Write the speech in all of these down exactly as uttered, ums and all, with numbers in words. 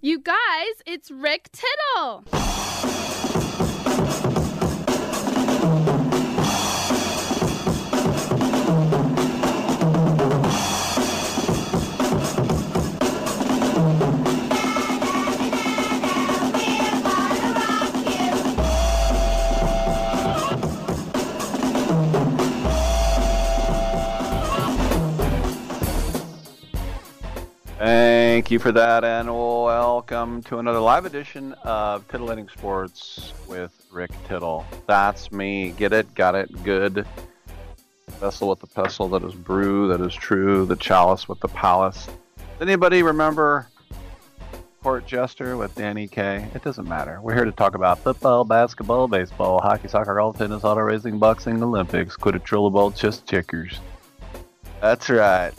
You guys, it's Rick Tittle! Thank you for that, and welcome to another live edition of Titillating Sports with Rick Tittle. That's me. Get it? Got it? Good. Vessel with the pestle that is brew, that is true. The chalice with the palace. Does anybody remember Court Jester with Danny Kaye? It doesn't matter. We're here to talk about football, basketball, baseball, hockey, soccer, golf, tennis, auto racing, boxing, Olympics, quidditch, rollerball, chess, checkers. That's right.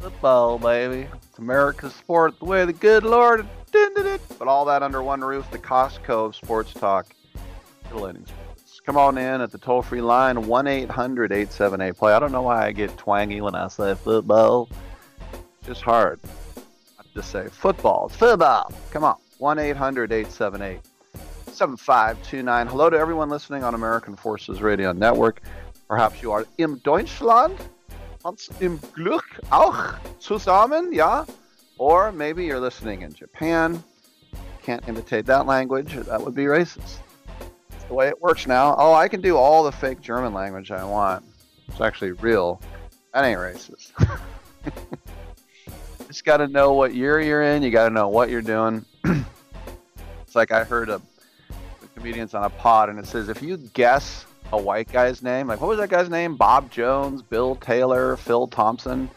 Football, baby. It's America's sport, the way of the good Lord intended it. But all that under one roof, the Costco of sports talk. Titillating Sports. Come on in at the toll-free line, one eight hundred, eight seven eight, play. I don't know why I get twangy when I say football. It's just hard. I just say football. It's football. Come on. one eight hundred, eight seven eight, seven five two nine. Hello to everyone listening on American Forces Radio Network. Perhaps you are in Deutschland. Im Glück auch zusammen, yeah? Or maybe you're listening in Japan. Can't imitate that language. That would be racist. That's the way it works now. Oh, I can do all the fake German language I want. It's actually real. That ain't racist. Just got to know what year you're in. You got to know what you're doing. It's like I heard a, a comedian's on a pod, and it says, if you guess a white guy's name, like what was that guy's name? Bob Jones, Bill Taylor, Phil Thompson.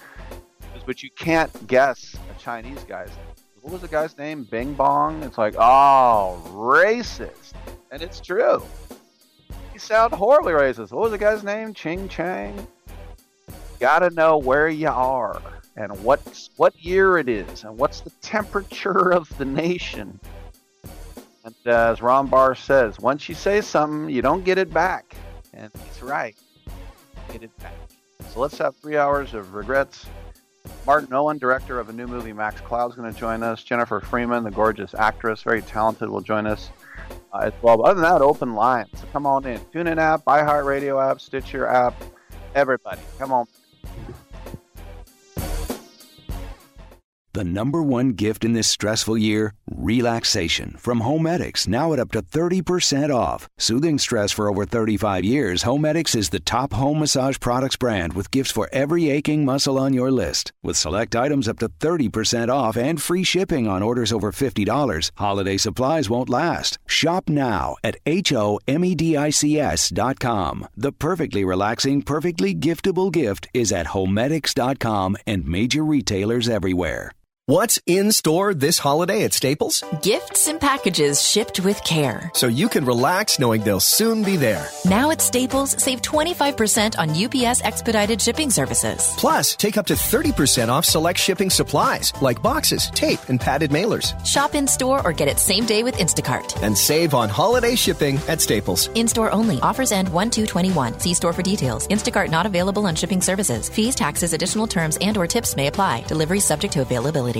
But you can't guess a Chinese guy's name. What was the guy's name? Bing Bong. It's like, oh, racist. And it's true. You sound horribly racist. What was the guy's name? Ching Chang. Gotta know where you are and what's what year it is and what's the temperature of the nation. And uh, as Ron Barr says, once you say something, you don't get it back. And he's right. Get it back. So let's have three hours of regrets. Martin Owen, director of a new movie, Max Cloud, is going to join us. Jennifer Freeman, the gorgeous actress, very talented, will join us uh, as well. But other than that, open line. So come on in. Tune in app, iHeartRadio app, Stitcher app, everybody. Come on. The number one gift in this stressful year, relaxation from Homedics, now at up to thirty percent off. Soothing stress for over thirty-five years, Homedics is the top home massage products brand with gifts for every aching muscle on your list. With select items up to thirty percent off and free shipping on orders over fifty dollars, holiday supplies won't last. Shop now at H O M E D I C S dot com. The perfectly relaxing, perfectly giftable gift is at Homedics dot com and major retailers everywhere. What's in store this holiday at Staples? Gifts and packages shipped with care, so you can relax knowing they'll soon be there. Now at Staples, save twenty-five percent on U P S expedited shipping services. Plus, take up to thirty percent off select shipping supplies, like boxes, tape, and padded mailers. Shop in-store or get it same day with Instacart. And save on holiday shipping at Staples. In-store only. Offers end one two twenty-one. See store for details. Instacart not available on shipping services. Fees, taxes, additional terms, and or tips may apply. Delivery subject to availability.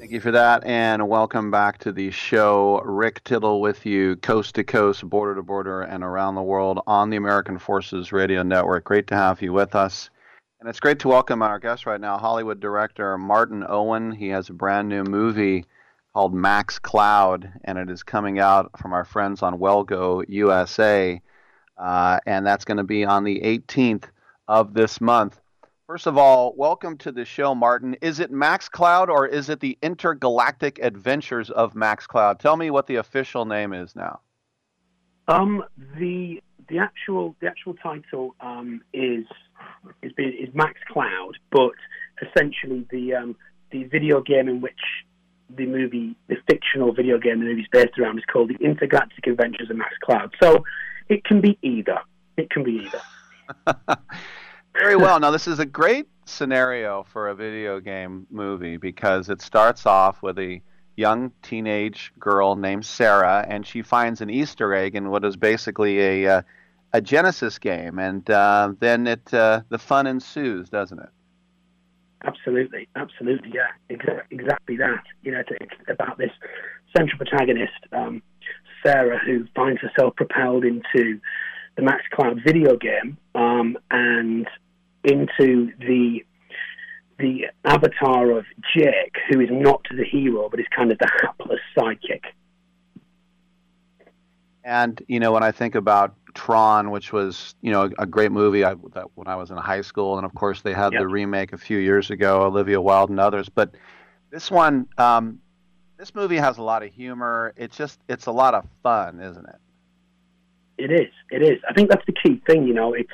Thank you for that, and welcome back to the show. Rick Tittle with you, coast to coast, border to border, and around the world on the American Forces Radio Network. Great to have you with us. And it's great to welcome our guest right now, Hollywood director Martin Owen. He has a brand new movie called Max Cloud, and it is coming out from our friends on Well Go U S A, uh, and that's going to be on the eighteenth of this month. First of all, welcome to the show, Martin. Is it Max Cloud or is it the Intergalactic Adventures of Max Cloud? Tell me what the official name is now. Um, the the actual the actual title um, is is, being, is Max Cloud, but essentially the um, the video game in which the movie, the fictional video game the movie is based around, is called the Intergalactic Adventures of Max Cloud. So it can be either. It can be either. Very well. Now, this is a great scenario for a video game movie because it starts off with a young teenage girl named Sarah, and she finds an Easter egg in what is basically a uh, a Genesis game, and uh, then it uh, the fun ensues, doesn't it? Absolutely, absolutely, yeah, exa- exactly that. You know, it's about this central protagonist, um, Sarah, who finds herself propelled into the Max Cloud video game, um, and into the the avatar of Jake, who is not the hero, but is kind of the hapless sidekick. And, you know, when I think about Tron, which was, you know, a, a great movie I, that, when I was in high school, and, of course, they had yep. the remake a few years ago, Olivia Wilde and others. But this one, um, this movie has a lot of humor. It's just, it's a lot of fun, isn't it? It is. It is. I think that's the key thing. You know, it's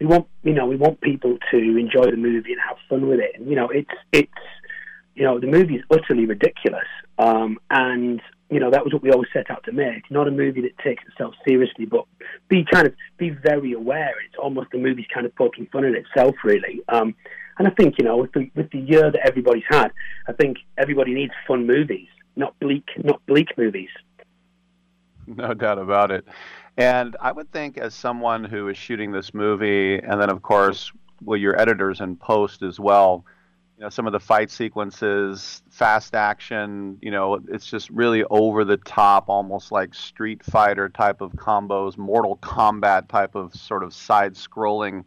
we want you know we want people to enjoy the movie and have fun with it. And you know, it's it's you know the movie is utterly ridiculous, um, and you know that was what we always set out to make. It's not a movie that takes itself seriously, but be kind of be very aware. It's almost the movie's kind of poking fun at itself, really. Um, and I think you know with the with the year that everybody's had, I think everybody needs fun movies, not bleak, not bleak movies. No doubt about it. And I would think as someone who is shooting this movie, and then, of course, well, your editors in post as well, you know, some of the fight sequences, fast action, you know, it's just really over the top, almost like Street Fighter type of combos, Mortal Kombat type of sort of side-scrolling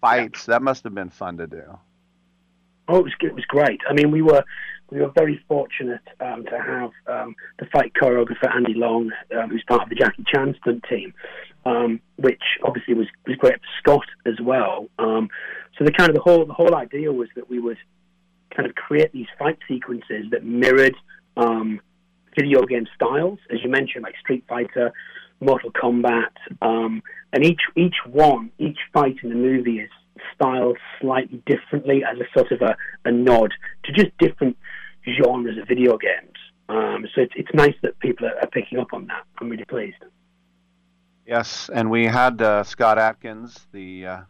fights. Yeah. That must have been fun to do. Oh, it was, it was great. I mean, we were we were very fortunate um, to have um, the fight choreographer Andy Long, um, who's part of the Jackie Chan stunt team, um, which obviously was, was great for Scott as well. Um, so the kind of the whole the whole idea was that we would kind of create these fight sequences that mirrored um, video game styles, as you mentioned, like Street Fighter, Mortal Kombat, um, and each each one, each fight in the movie is styled slightly differently as a sort of a, a nod to just different genres of video games. Um, so it's, it's nice that people are, are picking up on that. I'm really pleased. Yes, and we had uh, Scott Adkins, the uh,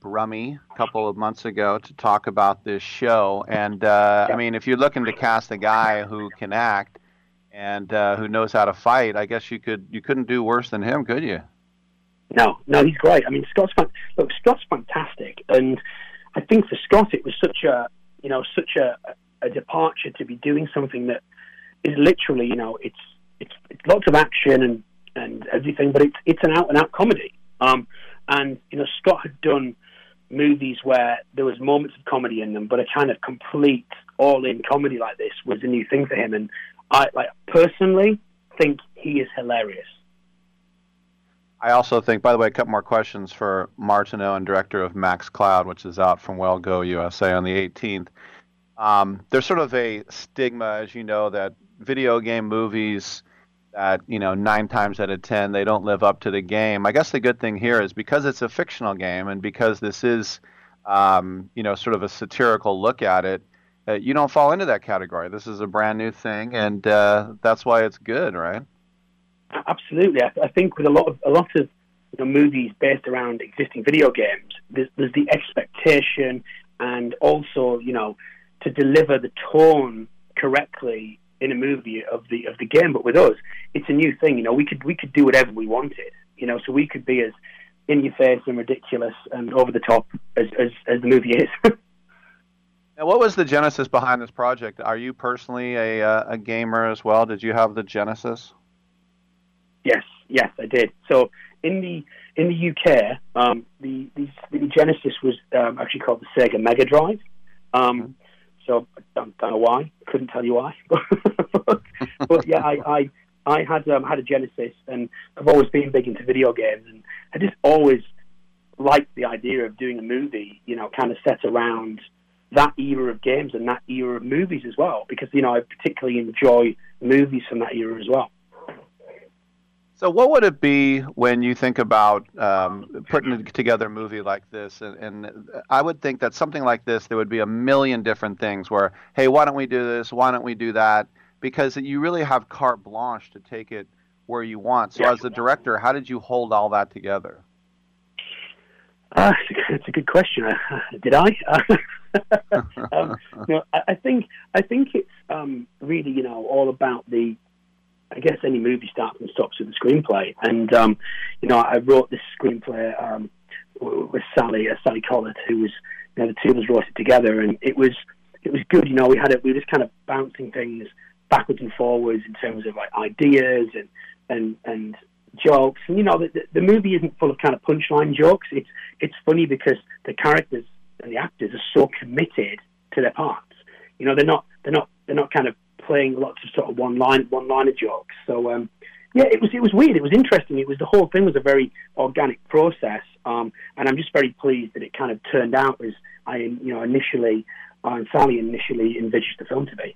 Brummy, a couple of months ago to talk about this show. And, uh, yeah. I mean, if you're looking to cast a guy who can act and uh, who knows how to fight, I guess you could, you couldn't do worse than him, could you? No, no, he's great. I mean, Scott's fan- look, Scott's fantastic, and I think for Scott it was such a, you know, such a, a departure to be doing something that is literally, you know, it's it's, it's lots of action and, and everything, but it's it's an out and out comedy. Um, and you know, Scott had done movies where there was moments of comedy in them, but a kind of complete all in comedy like this was a new thing for him. And I like personally think he is hilarious. I also think, by the way, a couple more questions for Martin Owen, director of Max Cloud, which is out from Well Go U S A on the eighteenth. Um, there's sort of a stigma, as you know, that video game movies that, you know, nine times out of ten, they don't live up to the game. I guess the good thing here is because it's a fictional game and because this is, um, you know, sort of a satirical look at it, uh, you don't fall into that category. This is a brand new thing, and uh, that's why it's good, right? Absolutely. I, I think with a lot of a lot of you know, movies based around existing video games, there's, there's the expectation, and also, you know, to deliver the tone correctly in a movie of the of the game. But with us, it's a new thing. You know, we could we could do whatever we wanted. You know, so we could be as in your face and ridiculous and over the top as as, as the movie is. Now, what was the genesis behind this project? Are you personally a uh, a gamer as well? Did you have the genesis? Yes, yes, I did. So in the in the U K, um, the, the the Genesis was um, actually called the Sega Mega Drive. Um, so I don't, don't know why. Couldn't tell you why. but, but yeah, I I, I had um, had a Genesis, and I've always been big into video games, and I just always liked the idea of doing a movie, you know, kind of set around that era of games and that era of movies as well, because you know I particularly enjoy movies from that era as well. So what would it be when you think about um, putting together a movie like this? And, and I would think that something like this, there would be a million different things where, hey, why don't we do this? Why don't we do that? Because you really have carte blanche to take it where you want. So yeah. As the director, how did you hold all that together? Uh, it's a good question. Uh, did I? um, no, I think I think it's um, really, you know, all about the, I guess any movie starts and stops with a screenplay. And, um, you know, I wrote this screenplay um, with Sally, uh, Sally Collard, who was, you know, the two of us wrote it together. And it was it was good, you know, we had it, we were just kind of bouncing things backwards and forwards in terms of, like, ideas and and, and jokes. And, you know, the, the movie isn't full of kind of punchline jokes. It's, it's funny because the characters and the actors are so committed to their parts. You know, they're not they're not, they're not kind of playing lots of sort of one line, one-liner jokes. So, um, yeah, it was it was weird. It was interesting. It was the whole thing was a very organic process, um, and I'm just very pleased that it kind of turned out as I, you know, initially, uh, Sally initially envisaged the film to be.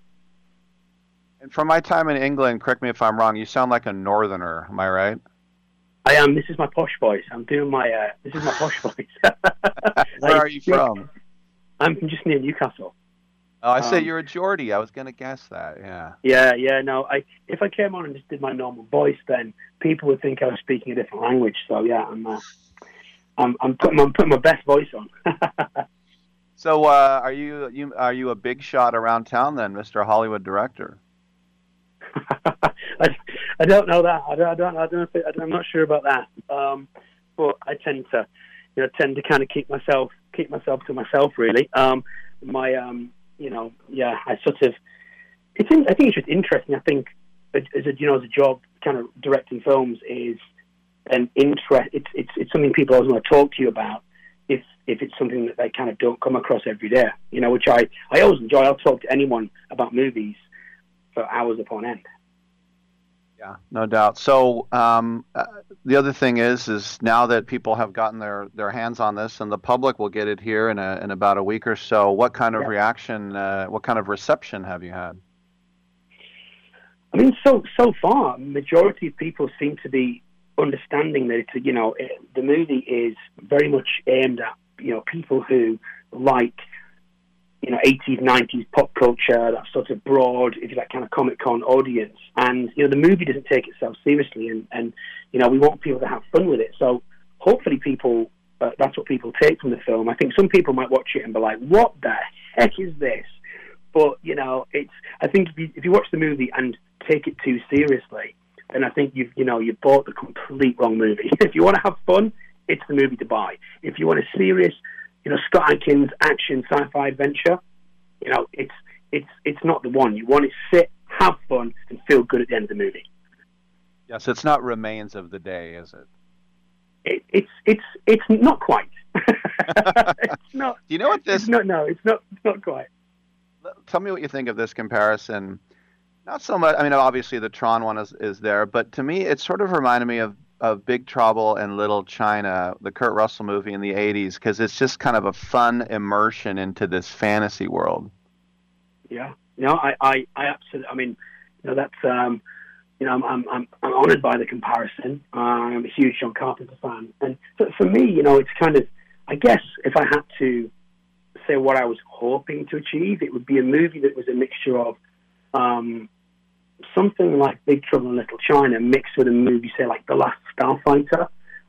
And from my time in England, correct me if I'm wrong, you sound like a northerner. Am I right? I am. This is my posh voice. I'm doing my. Uh, this is my posh voice. Where I, are you from? I'm just near Newcastle. Oh, I say um, you're a Geordie. I was going to guess that, yeah. Yeah, yeah, no. I If I came on and just did my normal voice, then people would think I was speaking a different language. So, yeah, I'm uh, I'm, I'm, putting, I'm putting my best voice on. So, uh, are you, you are you a big shot around town then, Mister Hollywood director? I, I don't know that. I don't, I don't, I don't, if it, I don't I'm not sure about that. Um, but I tend to, you know, tend to kind of keep myself, keep myself to myself, really. Um my, um, you know, yeah, I sort of, it's in, I think it's just interesting. I think as a, you know, as a job, kind of directing films is an interest. It's it's it's something people always want to talk to you about. If if it's something that they kind of don't come across every day, you know, which I, I always enjoy. I'll talk to anyone about movies for hours upon end. Yeah, no doubt. So um, uh, the other thing is, is now that people have gotten their, their hands on this, and the public will get it here in a, in about a week or so, what kind of yeah. reaction, uh, what kind of reception have you had? I mean, so so far, majority of people seem to be understanding that it's, you know, it, the movie is very much aimed at, you know, people who like, you know, eighties, nineties pop culture, that sort of broad, if you like, kind of Comic-Con audience. And, you know, the movie doesn't take itself seriously, and, and you know, we want people to have fun with it. So hopefully people, uh, that's what people take from the film. I think some people might watch it and be like, what the heck is this? But, you know, it's, I think if you, if you watch the movie and take it too seriously, then I think you've, you know, you've bought the complete wrong movie. If you want to have fun, it's the movie to buy. If you want a serious, you know, Scott Adkins action sci-fi adventure, you know, it's it's it's not the one. You want to sit, have fun, and feel good at the end of the movie. Yes, it's not Remains of the Day, is it? it it's it's it's not quite. It's not. Do you know what this? It's not, no, it's not. It's not quite. Tell me what you think of this comparison. Not so much. I mean, obviously the Tron one is is there, but to me, it sort of reminded me of. of Big Trouble in Little China, the Kurt Russell movie in the eighties, because it's just kind of a fun immersion into this fantasy world. Yeah, no, I, I, I absolutely. I mean, you know, that's, um, you know, I'm, I'm, I'm, I'm honored by the comparison. I'm a huge John Carpenter fan, and for, for me, you know, it's kind of, I guess, if I had to say what I was hoping to achieve, it would be a movie that was a mixture of, um, something like Big Trouble in Little China mixed with a movie, say, like The Last Starfighter.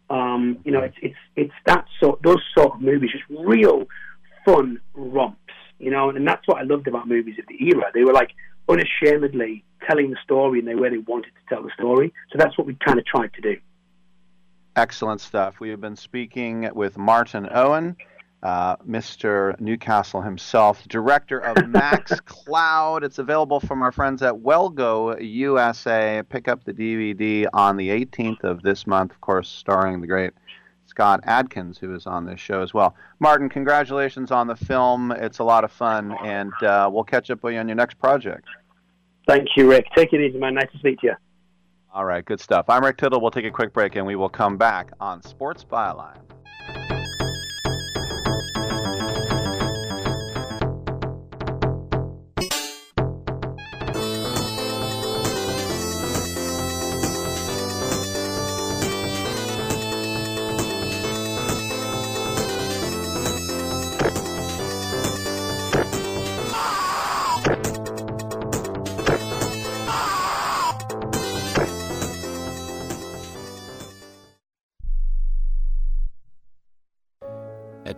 Um, you know, it's it's it's that sort, those sort of movies, just real fun romps, you know, and, and that's what I loved about movies of the era. They were, like, unashamedly telling the story in the way they wanted to tell the story. So that's what we kind of tried to do. Excellent stuff. We have been speaking with Martin Owen, Uh, Mister Newcastle himself, director of Max Cloud. It's available from our friends at Well Go U S A. Pick up the D V D on the eighteenth of this month, of course, starring the great Scott Adkins, who is on this show as well. Martin, congratulations on the film. It's a lot of fun, and uh, we'll catch up with you on your next project. Thank you, Rick. Take it easy, man. Nice to speak to you. All right, good stuff. I'm Rick Tittle. We'll take a quick break, and we will come back on Sports Byline. At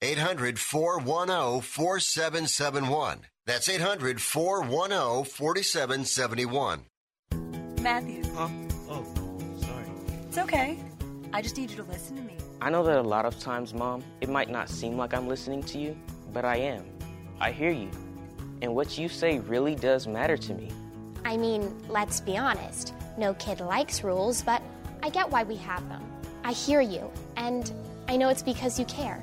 eight hundred, four one zero, four seven seven one. That's eight hundred, four one zero, four seven seven one. Matthew. Huh? Oh, sorry. It's okay. I just need you to listen to me. I know that a lot of times, Mom, it might not seem like I'm listening to you, but I am. I hear you. And what you say really does matter to me. I mean, let's be honest. No kid likes rules, but I get why we have them. I hear you, and I know it's because you care.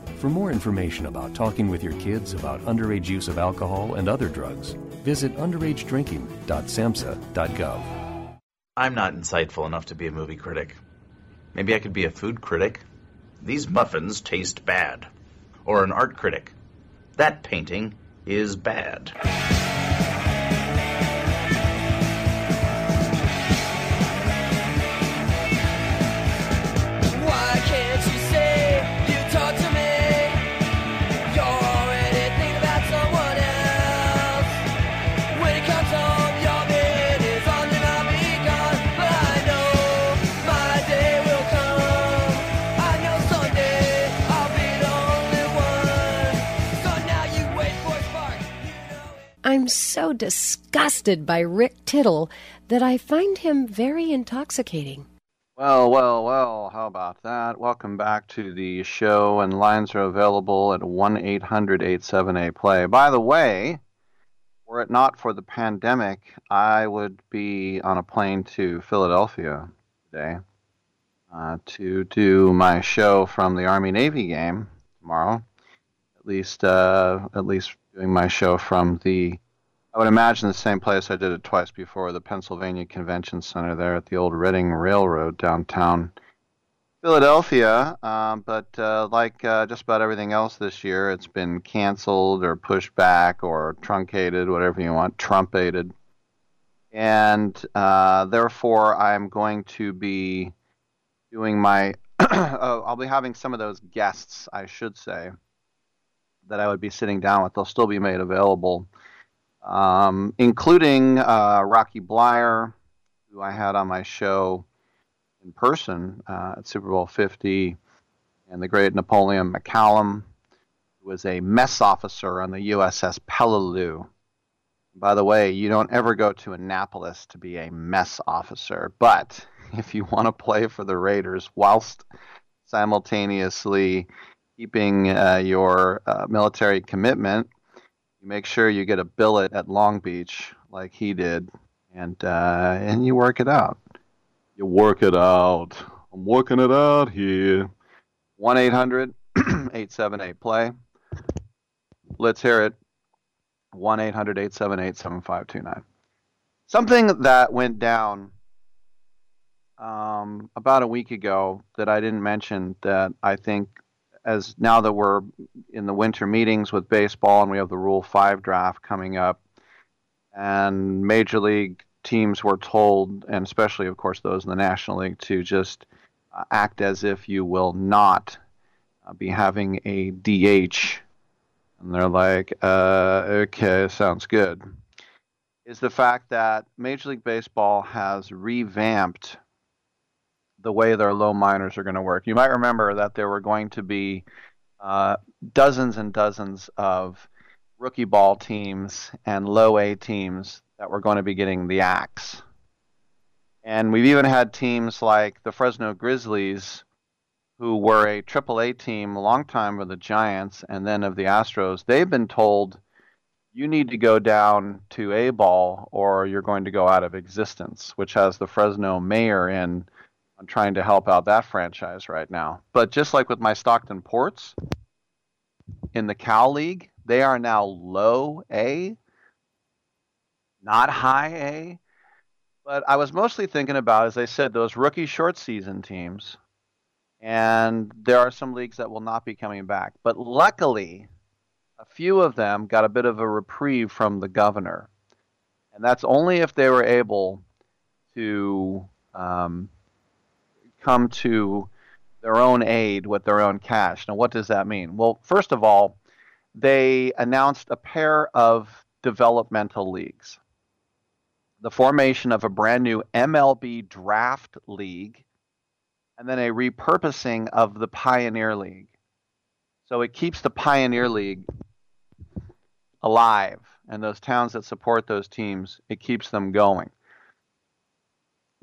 For more information about talking with your kids about underage use of alcohol and other drugs, visit underage drinking dot samhsa dot gov. I'm not insightful enough to be a movie critic. Maybe I could be a food critic. These muffins taste bad. Or an art critic. That painting is bad. I'm so disgusted by Rick Tittle that I find him very intoxicating. Well, well, well, how about that? Welcome back to the show, and lines are available at one eight hundred, eight seven eight, play. By the way, were it not for the pandemic, I would be on a plane to Philadelphia today uh, to do my show from the Army-Navy game tomorrow, at least, uh, at least doing my show from the, I would imagine, the same place I did it twice before, the Pennsylvania Convention Center there at the old Reading Railroad downtown Philadelphia. Um, but uh, like uh, just about everything else this year, it's been canceled or pushed back or truncated, whatever you want, trumpated. And uh, therefore, I'm going to be doing my, oh, I'll be having some of those guests, I should say, that I would be sitting down with. They'll still be made available. Um, including uh, Rocky Blyer, who I had on my show in person uh, at Super Bowl fifty, and the great Napoleon McCallum, who was a mess officer on the U S S Peleliu. By the way, you don't ever go to Annapolis to be a mess officer, but if you want to play for the Raiders whilst simultaneously keeping uh, your uh, military commitment, you make sure you get a billet at Long Beach like he did, and uh, and you work it out. You work it out. I'm working it out here. one eight hundred, eight seven eight, play. Let's hear it. one eight hundred, eight seven eight, seven five two nine. Something that went down um, about a week ago that I didn't mention that I think, as now that we're in the winter meetings with baseball and we have the Rule five draft coming up, and major league teams were told, and especially, of course, those in the National League, to just uh, act as if you will not uh, be having a D H. And they're like, uh, okay, sounds good. Is the fact that Major League Baseball has revamped the way their low minors are going to work. You might remember that there were going to be uh, dozens and dozens of rookie ball teams and low A teams that were going to be getting the axe. And we've even had teams like the Fresno Grizzlies, who were a triple A team a long time with the Giants and then of the Astros. They've been told, you need to go down to A ball or you're going to go out of existence, which has the Fresno mayor in on trying to help out that franchise right now. But just like with my Stockton Ports in the Cal League, they are now low A, not high A. But I was mostly thinking about, as I said, those rookie short season teams. And there are some leagues that will not be coming back. But luckily, a few of them got a bit of a reprieve from the governor. And that's only if they were able to um, come to their own aid with their own cash. Now, what does that mean? Well, first of all, they announced a pair of developmental leagues. The formation of a brand new M L B draft league, and then a repurposing of the Pioneer League. So it keeps the Pioneer League alive, and those towns that support those teams, it keeps them going.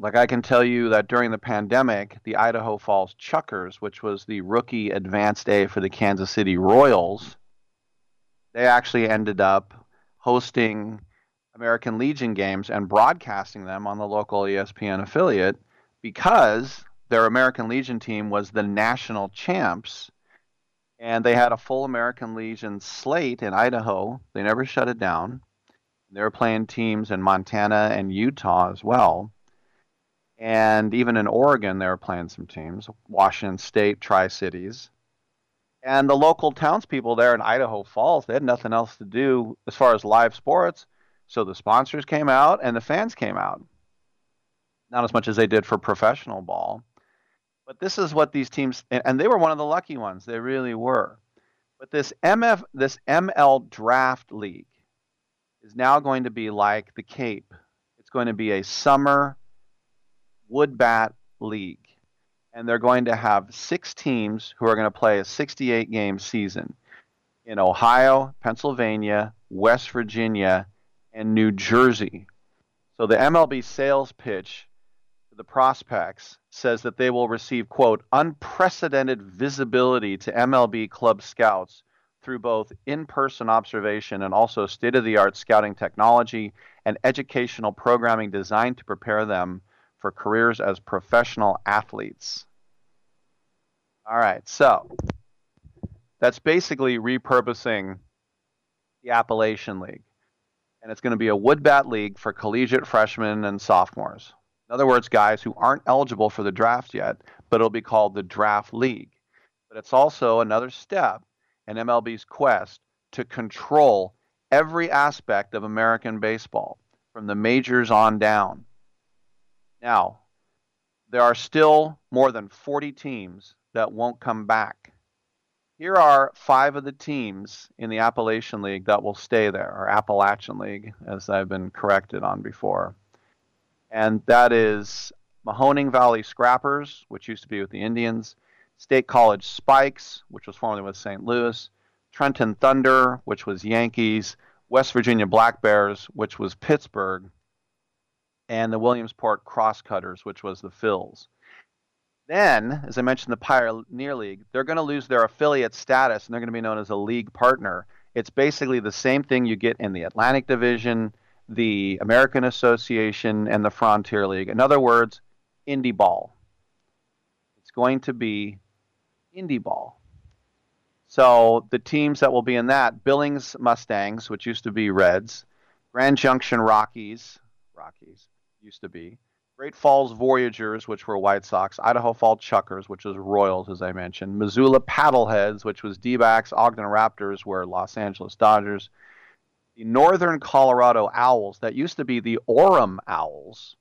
Like I can tell you that during the pandemic, the Idaho Falls Chuckers, which was the rookie advanced A for the Kansas City Royals, they actually ended up hosting American Legion games and broadcasting them on the local E S P N affiliate because their American Legion team was the national champs, and they had a full American Legion slate in Idaho. They never shut it down. They were playing teams in Montana and Utah as well. And even in Oregon, they were playing some teams, Washington State, Tri-Cities. And the local townspeople there in Idaho Falls, they had nothing else to do as far as live sports. So the sponsors came out and the fans came out. Not as much as they did for professional ball. But this is what these teams, and they were one of the lucky ones. They really were. But this M F, this M L Draft League is now going to be like the Cape. It's going to be a summer wood bat league. And they're going to have six teams who are going to play a sixty-eight game season in Ohio, Pennsylvania, West Virginia, and New Jersey. So the M L B sales pitch to the prospects says that they will receive, quote, unprecedented visibility to M L B club scouts through both in-person observation and also state-of-the-art scouting technology and educational programming designed to prepare them for careers as professional athletes. All right, so that's basically repurposing the Appalachian League. And it's going to be a wood bat league for collegiate freshmen and sophomores. In other words, guys who aren't eligible for the draft yet, but it'll be called the Draft League. But it's also another step in M L B's quest to control every aspect of American baseball, from the majors on down. Now, there are still more than forty teams that won't come back. Here are five of the teams in the Appalachian League that will stay there, or Appalachian League, as I've been corrected on before. And that is Mahoning Valley Scrappers, which used to be with the Indians, State College Spikes, which was formerly with Saint Louis, Trenton Thunder, which was Yankees, West Virginia Black Bears, which was Pittsburgh, and the Williamsport Crosscutters, which was the Phils. Then, as I mentioned, the Pioneer League, they're going to lose their affiliate status, and they're going to be known as a league partner. It's basically the same thing you get in the Atlantic Division, the American Association, and the Frontier League. In other words, indie ball. It's going to be indie ball. So the teams that will be in that, Billings Mustangs, which used to be Reds, Grand Junction Rockies, Rockies used to be, Great Falls Voyagers, which were White Sox, Idaho Falls Chuckers, which was Royals, as I mentioned, Missoula Paddleheads, which was D-backs, Ogden Raptors were Los Angeles Dodgers, the Northern Colorado Owls, that used to be the Orem Owls.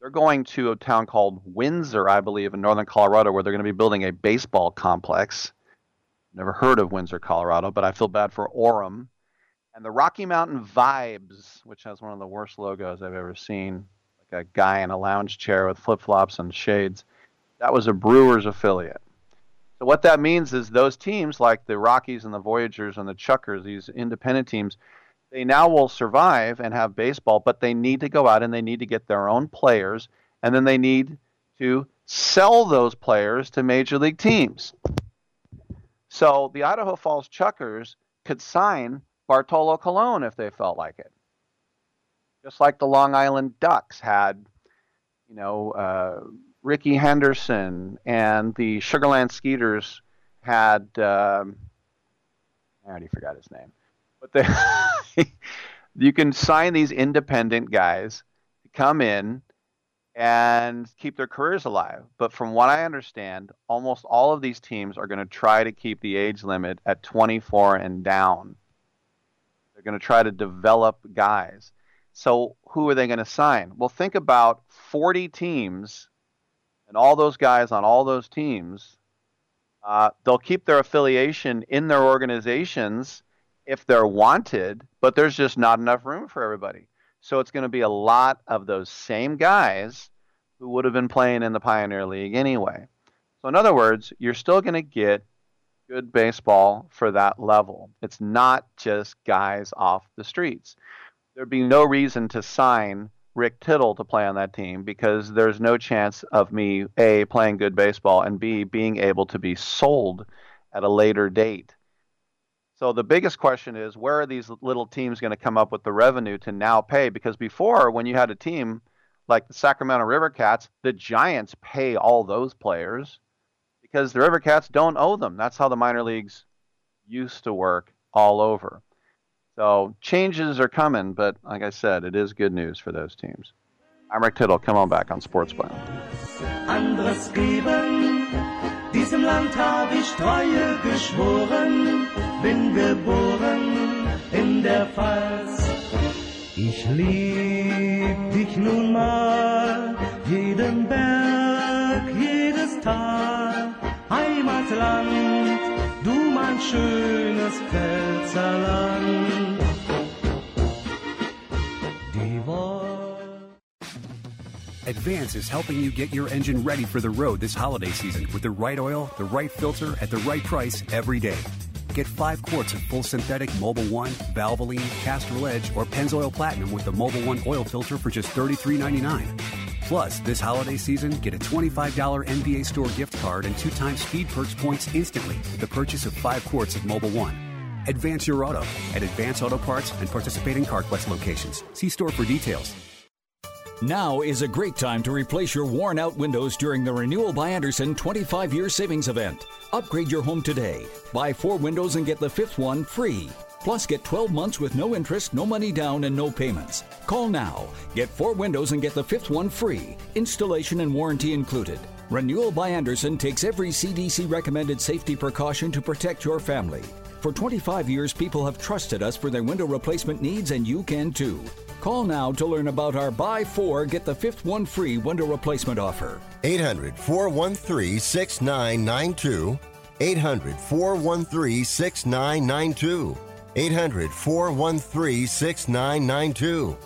They're going to a town called Windsor, I believe, in Northern Colorado, where they're going to be building a baseball complex. Never heard of Windsor, Colorado, but I feel bad for Orem. And the Rocky Mountain Vibes, which has one of the worst logos I've ever seen. A guy in a lounge chair with flip-flops and shades. That was a Brewers affiliate. So what that means is those teams, like the Rockies and the Voyagers and the Chuckers, these independent teams, they now will survive and have baseball, but they need to go out and they need to get their own players, and then they need to sell those players to major league teams. So the Idaho Falls Chuckers could sign Bartolo Colon if they felt like it. Just like the Long Island Ducks had, you know, uh, Rickey Henderson and the Sugarland Skeeters had, um, I already forgot his name, but they, you can sign these independent guys to come in and keep their careers alive. But from what I understand, almost all of these teams are going to try to keep the age limit at twenty-four and down. They're going to try to develop guys. So who are they going to sign? Well, think about forty teams and all those guys on all those teams. Uh, they'll keep their affiliation in their organizations if they're wanted, but there's just not enough room for everybody. So it's going to be a lot of those same guys who would have been playing in the Pioneer League anyway. So in other words, you're still going to get good baseball for that level. It's not just guys off the streets. There'd be no reason to sign Rick Tittle to play on that team because there's no chance of me, A, playing good baseball, and B, being able to be sold at a later date. So the biggest question is, where are these little teams going to come up with the revenue to now pay? Because before, when you had a team like the Sacramento River Cats, the Giants pay all those players because the River Cats don't owe them. That's how the minor leagues used to work all over. So changes are coming, but like I said, it is good news for those teams. I'm Rick Tittle. Come on back on Sports Plan. Anderes geben, diesem Land habe ich Treue geschworen, bin geboren in der Pfalz. Ich lieb dich nun mal, jeden Berg, jedes Tal, Heimatland, du mein schönes Pfälzerland. Advance is helping you get your engine ready for the road this holiday season with the right oil, the right filter, at the right price every day. Get five quarts of full synthetic Mobil one, Valvoline, Castrol Edge, or Pennzoil Platinum with the Mobil one oil filter for just thirty-three ninety-nine. Plus, this holiday season, get a twenty-five dollar N B A store gift card and two times Speed Perks points instantly with the purchase of five quarts of Mobil one. Advance your auto at Advance Auto Parts and participating CarQuest locations. See store for details. Now is a great time to replace your worn-out windows during the Renewal by Andersen twenty-five year savings event. Upgrade your home today. Buy four windows and get the fifth one free. Plus, get twelve months with no interest, no money down, and no payments. Call now. Get four windows and get the fifth one free. Installation and warranty included. Renewal by Andersen takes every C D C-recommended safety precaution to protect your family. For twenty-five years, people have trusted us for their window replacement needs, and you can too. Call now to learn about our buy four, get the fifth one free window replacement offer. eight hundred, four one three, six nine nine two. eight hundred, four one three, six nine nine two. eight hundred, four one three, six nine nine two.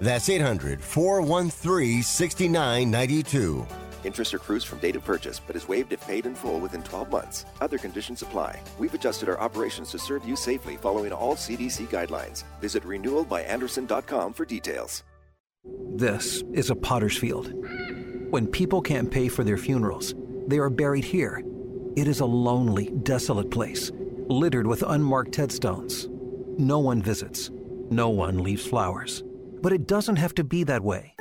That's eight hundred, four one three, six nine nine two. Interest accrues from date of purchase, but is waived if paid in full within twelve months. Other conditions apply. We've adjusted our operations to serve you safely following all C D C guidelines. Visit renewal by andersen dot com for details. This is a potter's field. When people can't pay for their funerals, they are buried here. It is a lonely, desolate place, littered with unmarked headstones. No one visits. No one leaves flowers. But it doesn't have to be that way.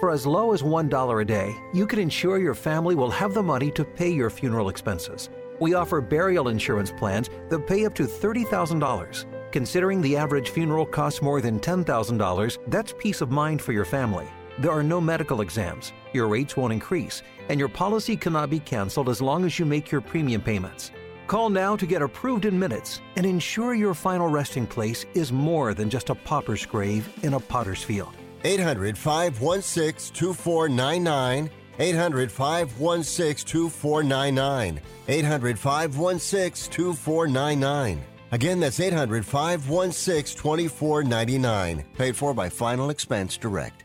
For as low as one dollar a day, you can ensure your family will have the money to pay your funeral expenses. We offer burial insurance plans that pay up to thirty thousand dollars. Considering the average funeral costs more than ten thousand dollars, that's peace of mind for your family. There are no medical exams, your rates won't increase, and your policy cannot be canceled as long as you make your premium payments. Call now to get approved in minutes and ensure your final resting place is more than just a pauper's grave in a potter's field. eight hundred, five one six, two four nine nine. eight hundred, five one six, two four nine nine. eight hundred, five one six, two four nine nine. Again, that's eight hundred, five one six, two four nine nine. Paid for by Final Expense Direct.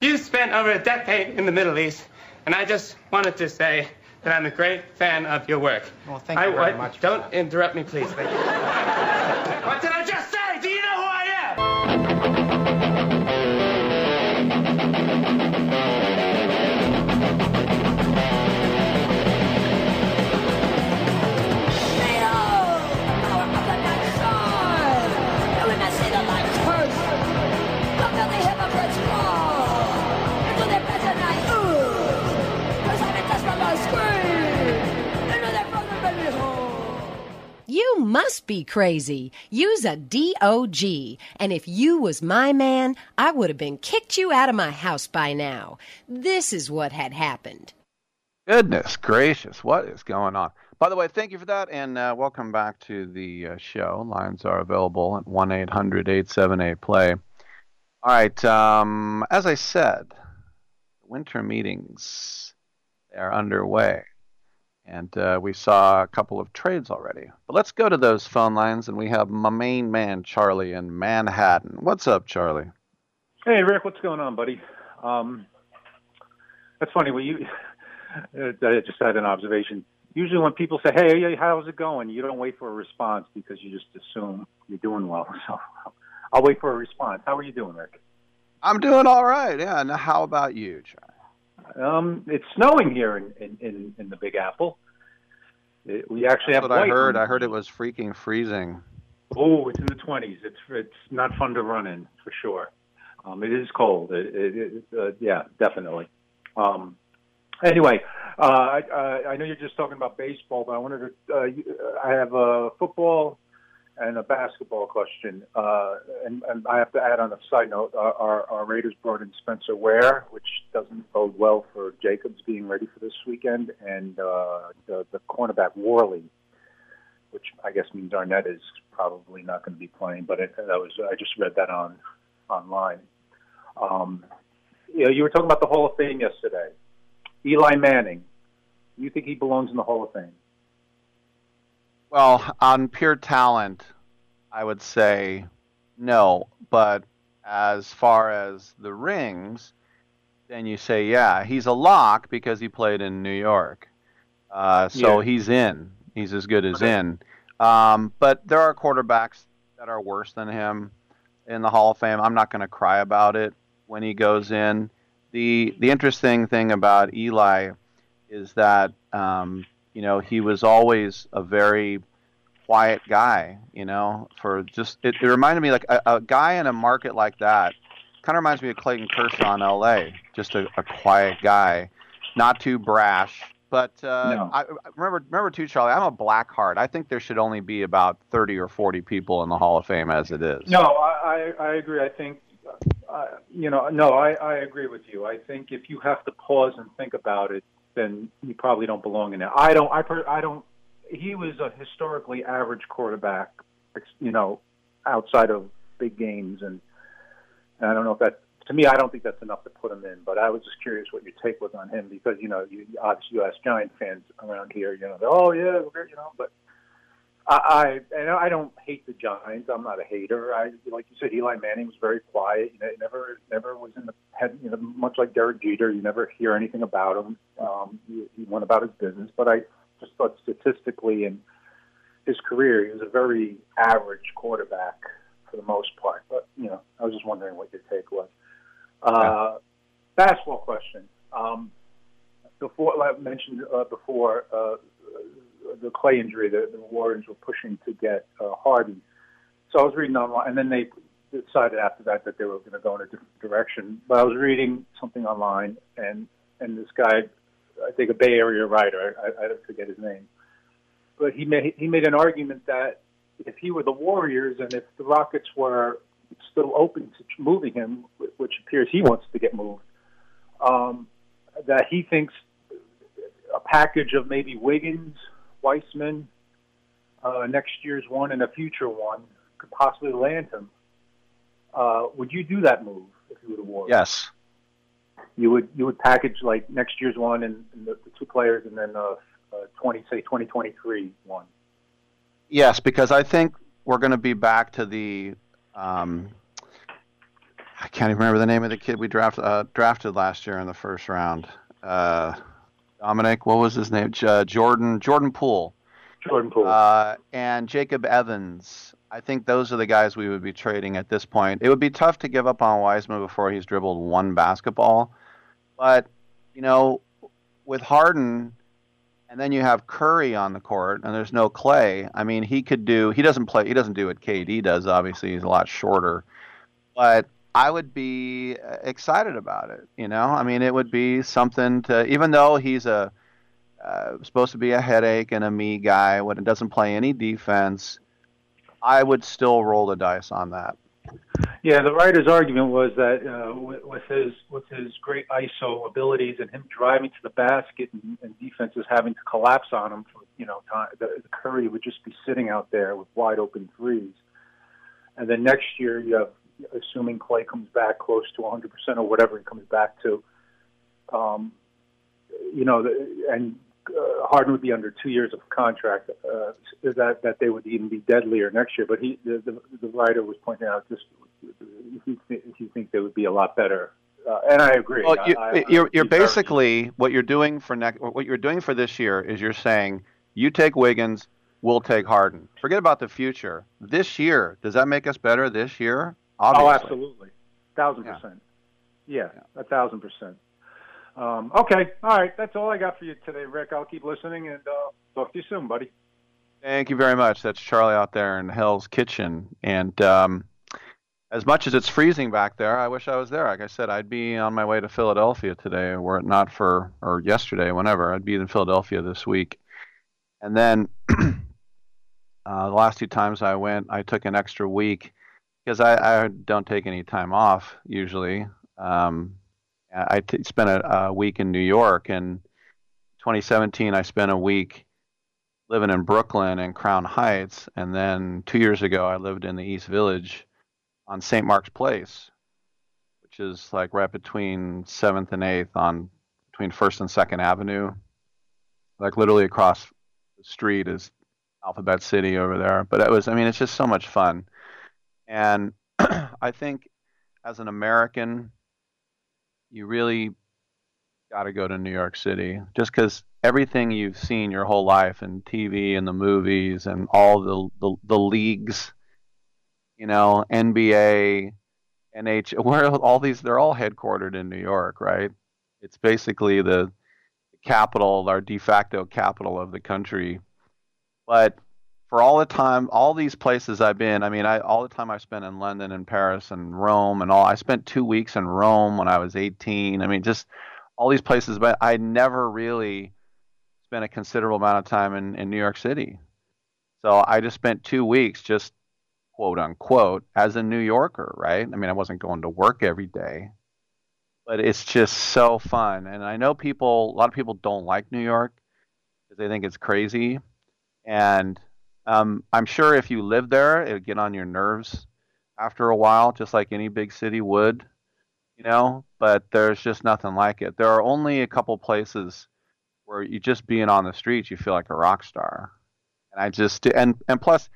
You spent over a decade in the Middle East, and I just wanted to say that I'm a great fan of your work. Well, thank you I, very I, much. Don't that. interrupt me, please. Thank you. What did I just say? Do you know who I You must be crazy. You's a D O G. And if you was my man, I would have been kicked you out of my house by now. This is what had happened. Goodness gracious, what is going on? By the way, thank you for that, and uh, welcome back to the uh, show. Lines are available at one eight hundred eight seven eight play. All right, um, as I said, winter meetings are underway. And uh, we saw a couple of trades already. But let's go to those phone lines, and we have my main man, Charlie, in Manhattan. What's up, Charlie? Hey, Rick, what's going on, buddy? Um, that's funny. Well, you, I just had an observation. Usually when people say, hey, how's it going? You don't wait for a response because you just assume you're doing well. So I'll wait for a response. How are you doing, Rick? I'm doing all right, yeah. And how about you, Charlie? Um, it's snowing here in, in, in, in the Big Apple. It, we actually That's have. What I heard, I heard it was freaking freezing. Oh, it's in the twenties. It's it's not fun to run in for sure. Um, it is cold. It, it, it, uh, yeah, definitely. Um, anyway, uh, I, I, I know you're just talking about baseball, but I wanted to. Uh, I have a football and a basketball question, uh, and, and I have to add on a side note, our, our, our Raiders brought in Spencer Ware, which doesn't bode well for Jacobs being ready for this weekend, and uh, the, the cornerback Worley, which I guess means Arnett is probably not going to be playing, but it, that was I just read that on online. Um, you know, you were talking about the Hall of Fame yesterday. Eli Manning, do you think he belongs in the Hall of Fame? Well, on pure talent, I would say no. But as far as the rings, then you say, yeah, he's a lock because he played in New York. Uh, so yeah. He's in. He's as good as in. Um, but there are quarterbacks that are worse than him in the Hall of Fame. I'm not going to cry about it when he goes in. The, the interesting thing about Eli is that um, – you know, he was always a very quiet guy, you know, for just, it, it reminded me like a, a guy in a market like that kind of reminds me of Clayton Kershaw in L A, just a, a quiet guy, not too brash. But uh, no. I, I remember, remember too, Charlie, I'm a blackheart. I think there should only be about thirty or forty people in the Hall of Fame as it is. No, I, I, I agree. I think, uh, you know, no, I, I agree with you. I think if you have to pause and think about it, then you probably don't belong in there. I don't. I, per, I don't. He was a historically average quarterback, you know, outside of big games, and, and I don't know if that. To me, I don't think that's enough to put him in. But I was just curious what your take was on him because you know, you, obviously, you ask Giant fans around here, you know, they're, oh yeah, you know. But I, I, and I don't hate the Giants. I'm not a hater. I like you said, Eli Manning was very quiet. You know, never, never was in the head. You know, much like Derek Jeter, you never hear anything about him. Um, he, he went about his business, but I just thought statistically in his career, he was a very average quarterback for the most part. But you know, I was just wondering what your take was. Uh, yeah. Basketball question. Um, before I mentioned uh, before. Uh, the Clay injury, the, the Warriors were pushing to get uh, Harden. So I was reading online, and then they decided after that that they were going to go in a different direction. But I was reading something online, and, and this guy, I think a Bay Area writer, I, I forget his name, but he made, he made an argument that if he were the Warriors and if the Rockets were still open to moving him, which appears he wants to get moved, um, that he thinks a package of maybe Wiggins, Weissman, uh, next year's one and a future one could possibly land him. Uh, would you do that move if you were the Warriors? Yes. You would. You would package like next year's one and, and the, the two players, and then uh, uh, twenty say twenty twenty three one. Yes, because I think we're going to be back to the um, I can't even remember the name of the kid we draft, uh, drafted last year in the first round. Uh, Dominic, what was his name? Uh, Jordan Jordan Poole. Jordan Poole. Uh, and Jacob Evans. I think those are the guys we would be trading at this point. It would be tough to give up on Wiseman before he's dribbled one basketball. But, you know, with Harden, and then you have Curry on the court, and there's no Clay. I mean, he could do – he doesn't play – he doesn't do what K D does, obviously. He's a lot shorter. But I would be excited about it, you know. I mean, it would be something to – even though he's a uh, supposed to be a headache and a me guy when it doesn't play any defense – I would still roll the dice on that. Yeah, the writer's argument was that uh, with, with his with his great I S O abilities and him driving to the basket and, and defenses having to collapse on him, for, you know, time, the, the Curry would just be sitting out there with wide open threes. And then next year, you have, assuming Clay comes back close to one hundred percent or whatever he comes back to, um, you know, the, and. Uh, Harden would be under two years of contract. Uh, that that they would even be deadlier next year. But he, the, the, the writer, was pointing out just if you, th- if you think they would be a lot better, uh, and I agree. Well, you, I, I, you're you're basically very... what you're doing for next. What you're doing for this year is you're saying you take Wiggins, we'll take Harden. Forget about the future. This year, does that make us better this year? Obviously. Oh, absolutely, a thousand percent. Yeah, yeah, yeah. a thousand percent. Um, okay. All right. That's all I got for you today, Rick. I'll keep listening and uh, talk to you soon, buddy. Thank you very much. That's Charlie out there in Hell's Kitchen. And um, as much as it's freezing back there, I wish I was there. Like I said, I'd be on my way to Philadelphia today, were it not for, or yesterday, whenever. I'd be in Philadelphia this week. And then uh, the last two times I went, I took an extra week because I, I don't take any time off usually. Um I t- spent a, a week in New York, and twenty seventeen I spent a week living in Brooklyn and Crown Heights, and then two years ago I lived in the East Village on Saint Mark's Place, which is like right between seventh and eighth, on between first and second Avenue. Like literally across the street is Alphabet City over there. But it was, I mean, it's just so much fun. And I think as an American, you really got to go to New York City just because everything you've seen your whole life in T V and the movies and all the, the, the leagues, you know, N B A, N H L, where all these, they're all headquartered in New York, right? It's basically the capital, our de facto capital of the country. But for all the time, all these places I've been, I mean, I all the time I spent in London and Paris and Rome and all, I spent two weeks in Rome when I was eighteen. I mean, just all these places, but I never really spent a considerable amount of time in, in New York City. So I just spent two weeks just, quote unquote, as a New Yorker, right? I mean, I wasn't going to work every day, but it's just so fun. And I know people, a lot of people don't like New York because they think it's crazy. And Um, I'm sure if you live there, it would get on your nerves after a while, just like any big city would, you know, but there's just nothing like it. There are only a couple places where you just being on the streets, you feel like a rock star. And I just, and, and plus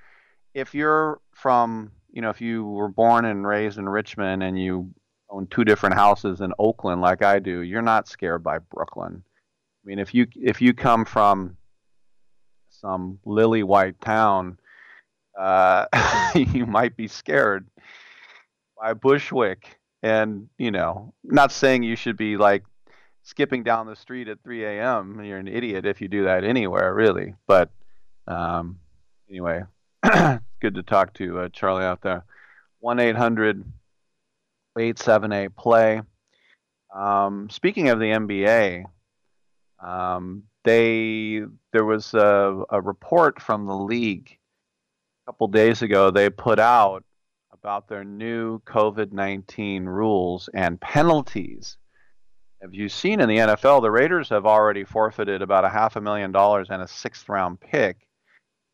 if you're from, you know, if you were born and raised in Richmond and you own two different houses in Oakland, like I do, you're not scared by Brooklyn. I mean, if you, if you come from some lily white town, uh, you might be scared by Bushwick. And, you know, not saying you should be like skipping down the street at three a.m. You're an idiot if you do that anywhere, really. But um, anyway, good to talk to uh, Charlie out there. one eight hundred eight seven eight play. Um, speaking of the N B A, um, They there was a, a report from the league a couple days ago they put out about their new covid nineteen rules and penalties. Have you seen in the N F L, the Raiders have already forfeited about a half a million dollars and a sixth round pick.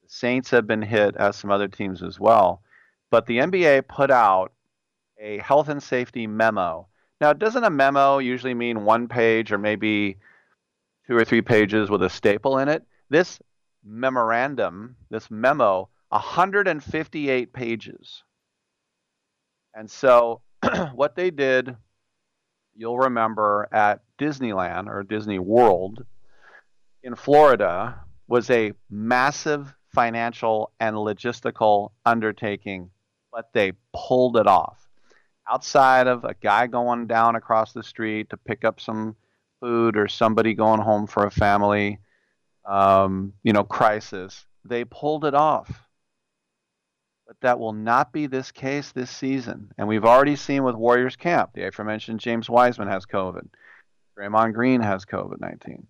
The Saints have been hit, as some other teams as well. But the N B A put out a health and safety memo. Now, doesn't a memo usually mean one page or maybe two or three pages with a staple in it? This memorandum, this memo, one hundred fifty-eight pages. And so what they did, you'll remember, at Disneyland or Disney World in Florida was a massive financial and logistical undertaking, but they pulled it off. Outside of a guy going down across the street to pick up some food or somebody going home for a family, um, you know, crisis, they pulled it off. But that will not be this case this season. And we've already seen with Warriors camp, the aforementioned James Wiseman has COVID. Draymond Green has COVID nineteen.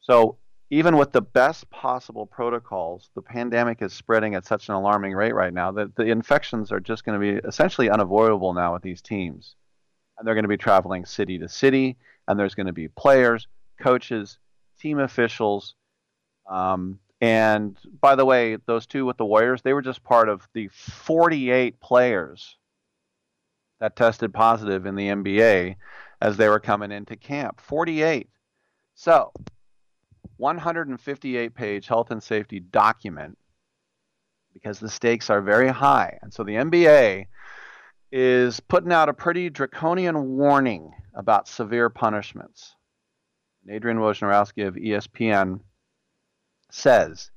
So even with the best possible protocols, the pandemic is spreading at such an alarming rate right now that the infections are just going to be essentially unavoidable now with these teams. And they're going to be traveling city to city, and there's going to be players, coaches, team officials. Um, and by the way, those two with the Warriors, they were just part of the forty-eight players that tested positive in the N B A as they were coming into camp. forty-eight. So one hundred fifty-eight page health and safety document, because the stakes are very high. And so the N B A is putting out a pretty draconian warning about severe punishments. And Adrian Wojnarowski of E S P N says,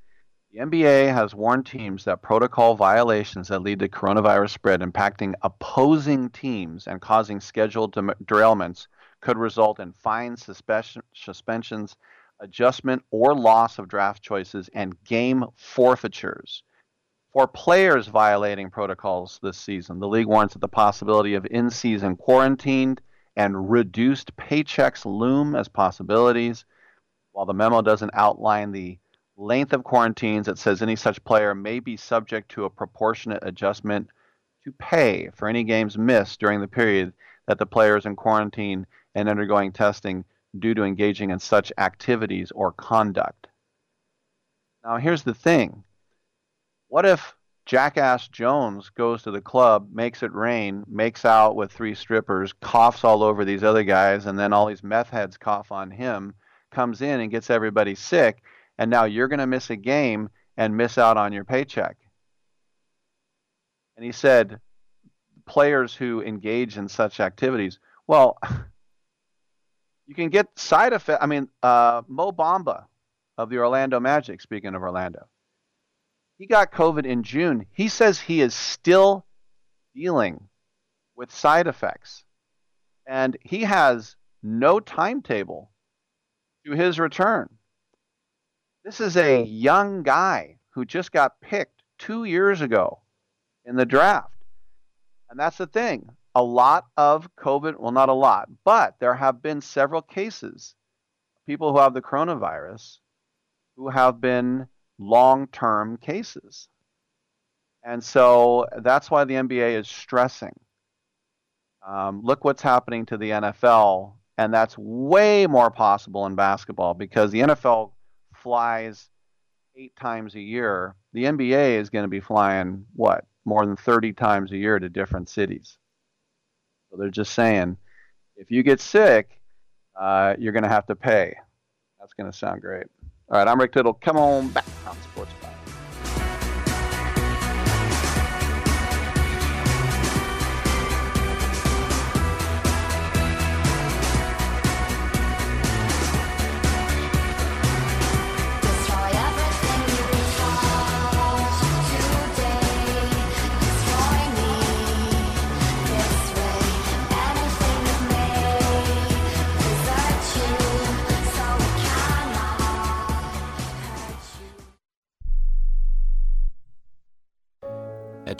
the N B A has warned teams that protocol violations that lead to coronavirus spread impacting opposing teams and causing scheduled derailments could result in fines, suspensions, adjustment or loss of draft choices, and game forfeitures. For players violating protocols this season, the league warns that the possibility of in-season quarantine and reduced paychecks loom as possibilities. While the memo doesn't outline the length of quarantines, it says any such player may be subject to a proportionate adjustment to pay for any games missed during the period that the player is in quarantine and undergoing testing due to engaging in such activities or conduct. Now, here's the thing. What if Jackass Jones goes to the club, makes it rain, makes out with three strippers, coughs all over these other guys, and then all these meth heads cough on him, comes in and gets everybody sick, and now you're going to miss a game and miss out on your paycheck? And he said, players who engage in such activities, well... You can get side effects. I mean, uh, Mo Bamba of the Orlando Magic, speaking of Orlando, he got COVID in June. He says he is still dealing with side effects. And he has no timetable to his return. This is a young guy who just got picked two years ago in the draft. And that's the thing. A lot of COVID, well, not a lot, but there have been several cases of people who have the coronavirus who have been long-term cases. And so that's why the N B A is stressing. Um, look what's happening to the N F L, and that's way more possible in basketball because the N F L flies eight times a year. The N B A is going to be flying, what, more than thirty times a year to different cities. So they're just saying, if you get sick, uh, you're going to have to pay. That's going to sound great. All right, I'm Rick Tittle. Come on back on Sports Five. At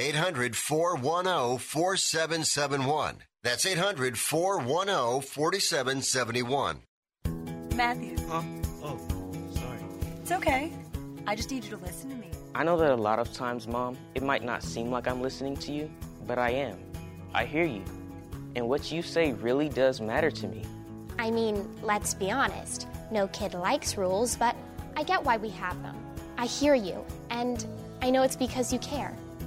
eight hundred, four one oh, four seven seven one. That's eight hundred, four one oh, four seven seven one. Matthew. Huh? Oh, sorry. It's okay. I just need you to listen to me. I know that a lot of times, Mom, it might not seem like I'm listening to you, but I am. I hear you. And what you say really does matter to me. I mean, let's be honest. No kid likes rules, but I get why we have them. I hear you, and I know it's because you care.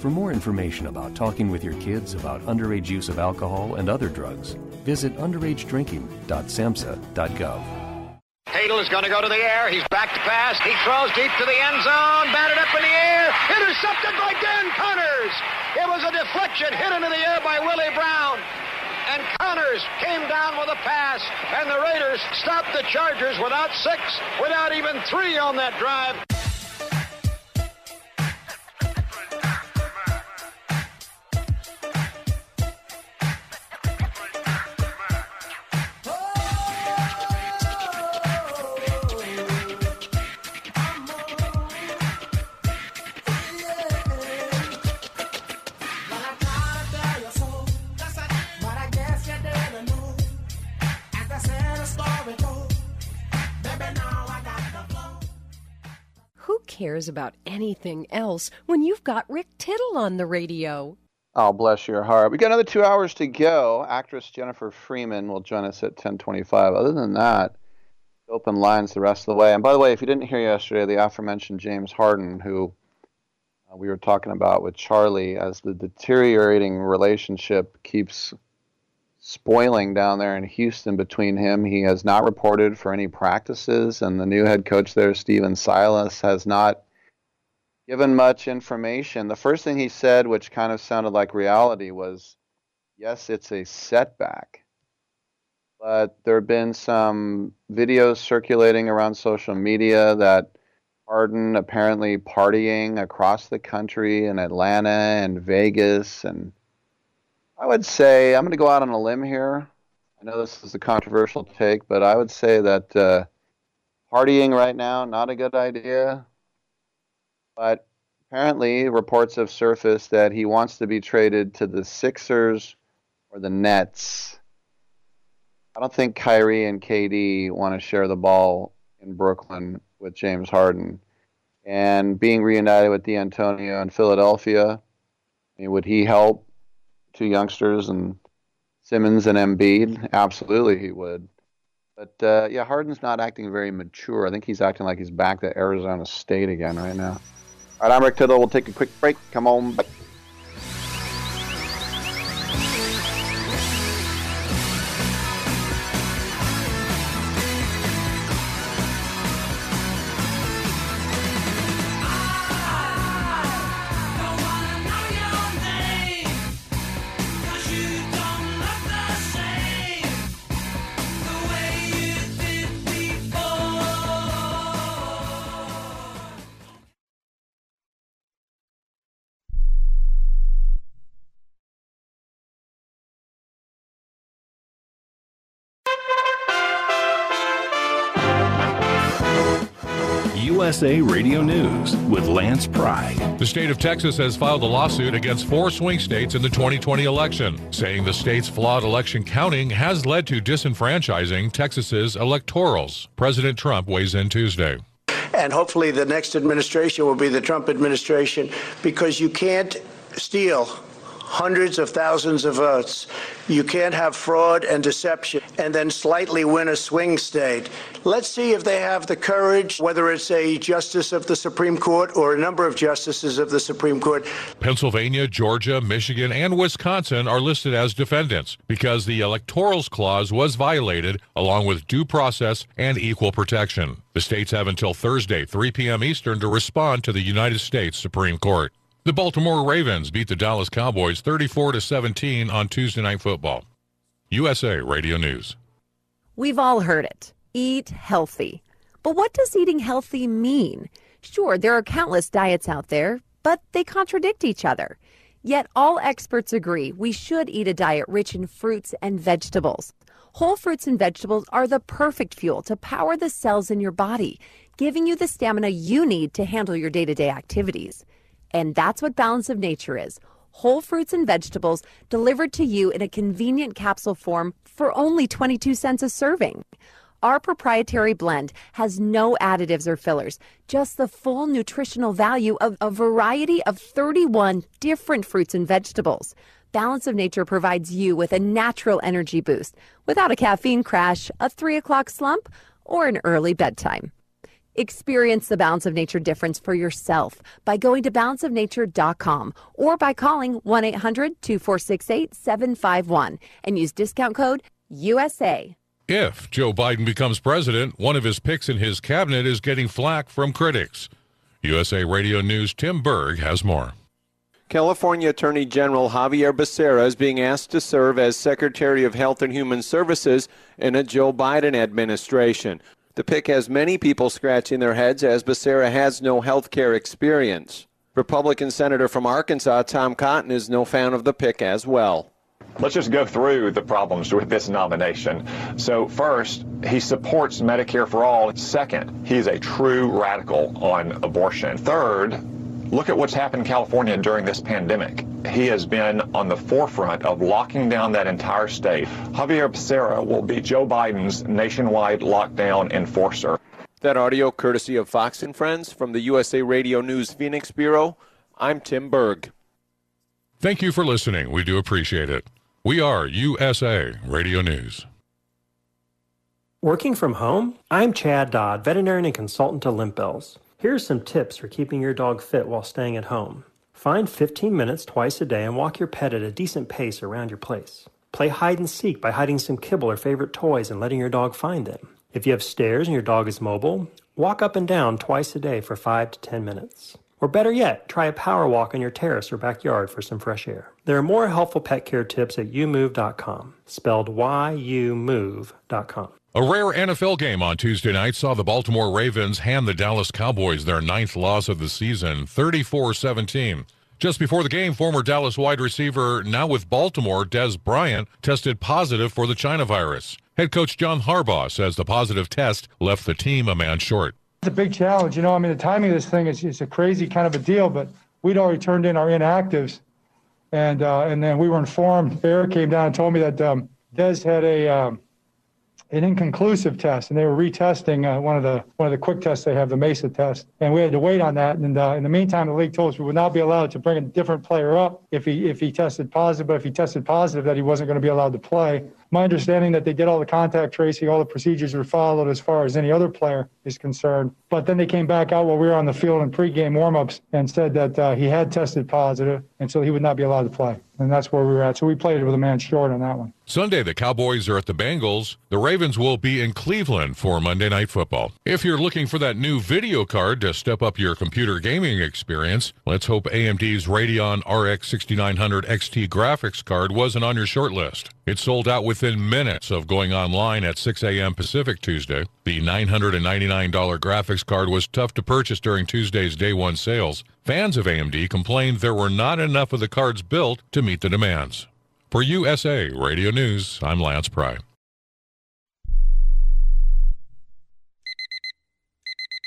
For more information about talking with your kids about underage use of alcohol and other drugs, visit underage drinking dot samhsa dot gov. Hadel is going to go to the air. He's back to pass. He throws deep to the end zone. Batted up in the air. Intercepted by Dan Connors. It was a deflection hit into the air by Willie Brown. And Connors came down with a pass. And the Raiders stopped the Chargers without six, without even three on that drive. Cares about anything else when you've got Rick Tittle on the radio? Oh, bless your heart. We got another two hours to go. Actress Jennifer Freeman will join us at ten twenty-five. Other than that, open lines the rest of the way. And by the way, if you didn't hear yesterday, the aforementioned James Harden, who uh, we were talking about with Charlie, as the deteriorating relationship keeps spoiling down there in Houston between him. He has not reported for any practices, and the new head coach there, Steven Silas, has not given much information. The first thing he said, which kind of sounded like reality, was, yes, it's a setback. But there have been some videos circulating around social media that Harden apparently partying across the country in Atlanta and Vegas, and I would say, I'm going to go out on a limb here. I know this is a controversial take, but I would say that uh, partying right now, not a good idea. But apparently reports have surfaced that he wants to be traded to the Sixers or the Nets. I don't think Kyrie and K D want to share the ball in Brooklyn with James Harden. And being reunited with D'Antonio in Philadelphia, I mean, would he help? Two youngsters and Simmons and Embiid. Absolutely he would. But, uh, yeah, Harden's not acting very mature. I think he's acting like he's back to Arizona State again right now. All right, I'm Rick Tittle. We'll take a quick break. Come on back. U S A Radio News with Lance Pride. The state of Texas has filed a lawsuit against four swing states in the twenty twenty election, saying the state's flawed election counting has led to disenfranchising Texas's electorals. President Trump weighs in Tuesday. And hopefully the next administration will be the Trump administration, because you can't steal hundreds of thousands of votes. You can't have fraud and deception and then slightly win a swing state. Let's see if they have the courage, whether it's a justice of the Supreme Court or a number of justices of the Supreme Court. Pennsylvania, Georgia, Michigan, and Wisconsin are listed as defendants because the Electorals Clause was violated, along with due process and equal protection. The states have until Thursday, three p m Eastern, to respond to the United States Supreme Court. The Baltimore Ravens beat the Dallas Cowboys thirty-four to seventeen on Tuesday Night Football. U S A Radio News. We've all heard it. Eat healthy. But what does eating healthy mean? Sure, there are countless diets out there, but they contradict each other. Yet all experts agree we should eat a diet rich in fruits and vegetables. Whole fruits and vegetables are the perfect fuel to power the cells in your body, giving you the stamina you need to handle your day-to-day activities. And that's what Balance of Nature is. Whole fruits and vegetables delivered to you in a convenient capsule form for only twenty-two cents a serving. Our proprietary blend has no additives or fillers, just the full nutritional value of a variety of thirty-one different fruits and vegetables. Balance of Nature provides you with a natural energy boost without a caffeine crash, a three o'clock slump, or an early bedtime. Experience the Balance of Nature difference for yourself by going to balance of nature dot com or by calling one eight hundred two four six eight seven five one and use discount code U S A. If Joe Biden becomes president, one of his picks in his cabinet is getting flack from critics. U S A Radio News' Tim Berg has more. California Attorney General Javier Becerra is being asked to serve as Secretary of Health and Human Services in a Joe Biden administration. The pick has many people scratching their heads, as Becerra has no health care experience. Republican Senator from Arkansas Tom Cotton is no fan of the pick as well. Let's just go through the problems with this nomination. So first, he supports Medicare for all. Second, he is a true radical on abortion. Third, look at what's happened in California during this pandemic. He has been on the forefront of locking down that entire state. Javier Becerra will be Joe Biden's nationwide lockdown enforcer. That audio courtesy of Fox and Friends from the U S A Radio News Phoenix Bureau. I'm Tim Berg. Thank you for listening. We do appreciate it. We are U S A Radio News. Working from home? I'm Chad Dodd, veterinarian and consultant to Limp Bells. Here are some tips for keeping your dog fit while staying at home. Find fifteen minutes twice a day and walk your pet at a decent pace around your place. Play hide and seek by hiding some kibble or favorite toys and letting your dog find them. If you have stairs and your dog is mobile, walk up and down twice a day for five to ten minutes. Or better yet, try a power walk on your terrace or backyard for some fresh air. There are more helpful pet care tips at you move dot com, spelled Y U move dot com. A rare N F L game on Tuesday night saw the Baltimore Ravens hand the Dallas Cowboys their ninth loss of the season, thirty-four seventeen. Just before the game, former Dallas wide receiver, now with Baltimore, Des Bryant, tested positive for the China virus. Head coach John Harbaugh says the positive test left the team a man short. It's a big challenge. You know, I mean, the timing of this thing is it's a crazy kind of a deal, but we'd already turned in our inactives, and uh, and then we were informed. Eric came down and told me that um, Des had a... Um, an inconclusive test, and they were retesting uh, one of the one of the quick tests they have, the MESA test, and we had to wait on that. And uh, in the meantime, the league told us we would not be allowed to bring a different player up if he if he tested positive. But if he tested positive, that he wasn't going to be allowed to play. My understanding that they did all the contact tracing, all the procedures were followed as far as any other player is concerned. But then they came back out while we were on the field in pregame warmups and said that uh, he had tested positive, and so he would not be allowed to play. And that's where we were at. So we played with a man short on that one. Sunday, the Cowboys are at the Bengals. The Ravens will be in Cleveland for Monday Night Football. If you're looking for that new video card to step up your computer gaming experience, let's hope A M D's Radeon R X sixty-nine hundred X T graphics card wasn't on your short list. It sold out within minutes of going online at six a m Pacific Tuesday. The nine hundred ninety-nine dollars graphics card was tough to purchase during Tuesday's day one sales. Fans of A M D complained there were not enough of the cards built to meet the demands. For U S A Radio News, I'm Lance Pry.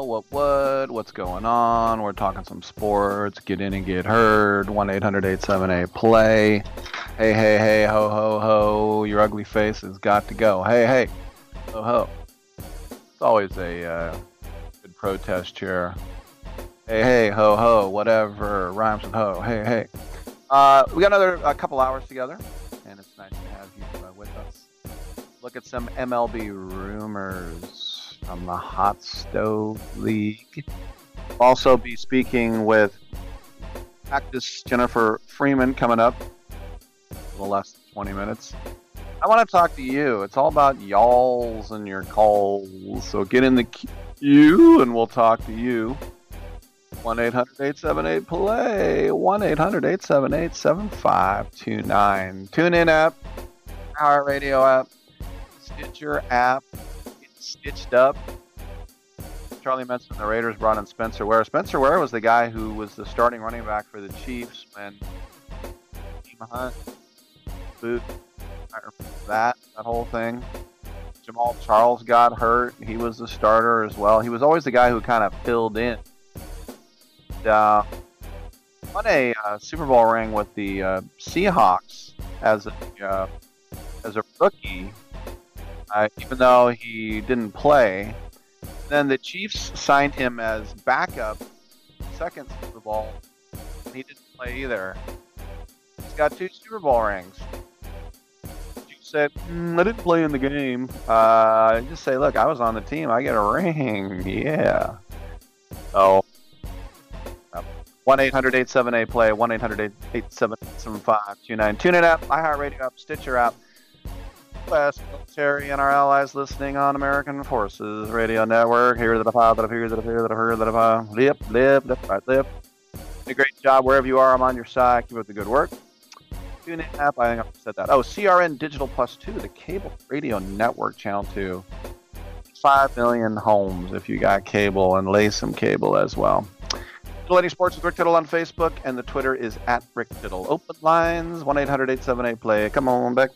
what, what, what's going on? We're talking some sports. Get in and get heard. one eight hundred, eight seven eight, play Hey, hey, hey, ho, ho, ho. Your ugly face has got to go. Hey, hey, ho, ho. It's always a uh, good protest here. Hey, hey, ho, ho, whatever. Rhymes with ho. Hey, hey. Uh, we got another a couple hours together, and it's nice to have you uh, with us. Look at some M L B rumors from the Hot Stove League. Also be speaking with actress Jennifer Freeman coming up. A little less than twenty minutes. I want to talk to you. It's all about y'alls and your calls. So get in the queue and we'll talk to you. one eight hundred, eight seven eight, play one eight hundred, eight seven eight, seven five two nine TuneIn app. iHeartRadio app. Stitcher app. Stitched up. Charlie Menson, the Raiders brought in Spencer Ware. Spencer Ware was the guy who was the starting running back for the Chiefs when Kareem Hunt, Boot, that, that whole thing. Jamal Charles got hurt. He was the starter as well. He was always the guy who kind of filled in. And, uh, won a uh, Super Bowl ring with the uh, Seahawks as a uh, as a rookie. Uh, even though he didn't play. Then the Chiefs signed him as backup, second Super Bowl, and he didn't play either. He's got two Super Bowl rings. You said, mm, I didn't play in the game. Uh, just say, look, I was on the team. I get a ring. Yeah. So, uh, one eight hundred, eight seven eight, play one eight hundred, eight seven eight, seven five two nine TuneIn app, iHeartRadio app, Stitcher app. U S military and our allies listening on American Forces Radio Network. Here that I pop, that I hear, that I hear, that I hear, that I pop. Lip, lip, lip, right, lip. A great job wherever you are. I'm on your side. Keep up the good work. Tune in app. I think I said that. Oh, C R N Digital Plus two, the cable radio network channel two. Five million homes if you got cable and lay some cable as well. Titillating Sports with Rick Tittle on Facebook, and the Twitter is at Rick Tittle. Open lines one eight hundred, eight seven eight, play Come on back.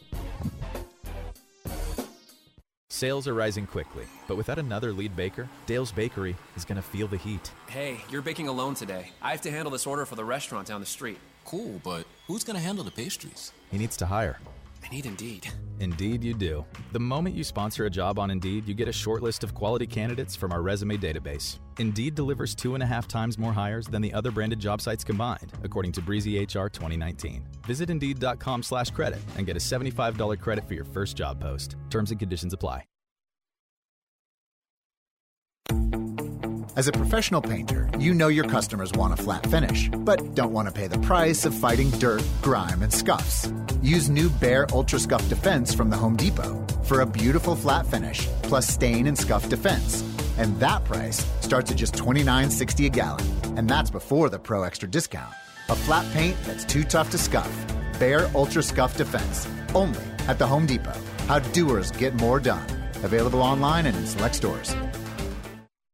Sales are rising quickly, but without another lead baker, Dale's Bakery is going to feel the heat. Hey, you're baking alone today. I have to handle this order for the restaurant down the street. Cool, but who's going to handle the pastries? He needs to hire. I need Indeed. Indeed you do. The moment you sponsor a job on Indeed, you get a short list of quality candidates from our resume database. Indeed delivers two and a half times more hires than the other branded job sites combined, according to Breezy H R twenty nineteen. Visit Indeed.com slash credit and get a seventy-five dollars credit for your first job post. Terms and conditions apply. As a professional painter, you know your customers want a flat finish, but don't want to pay the price of fighting dirt, grime, and scuffs. Use new Behr Ultra Scuff Defense from the Home Depot for a beautiful flat finish, plus stain and scuff defense. And that price starts at just twenty-nine dollars and sixty cents a gallon, and that's before the Pro Extra discount. A flat paint that's too tough to scuff. Behr Ultra Scuff Defense, only at the Home Depot. How doers get more done. Available online and in select stores.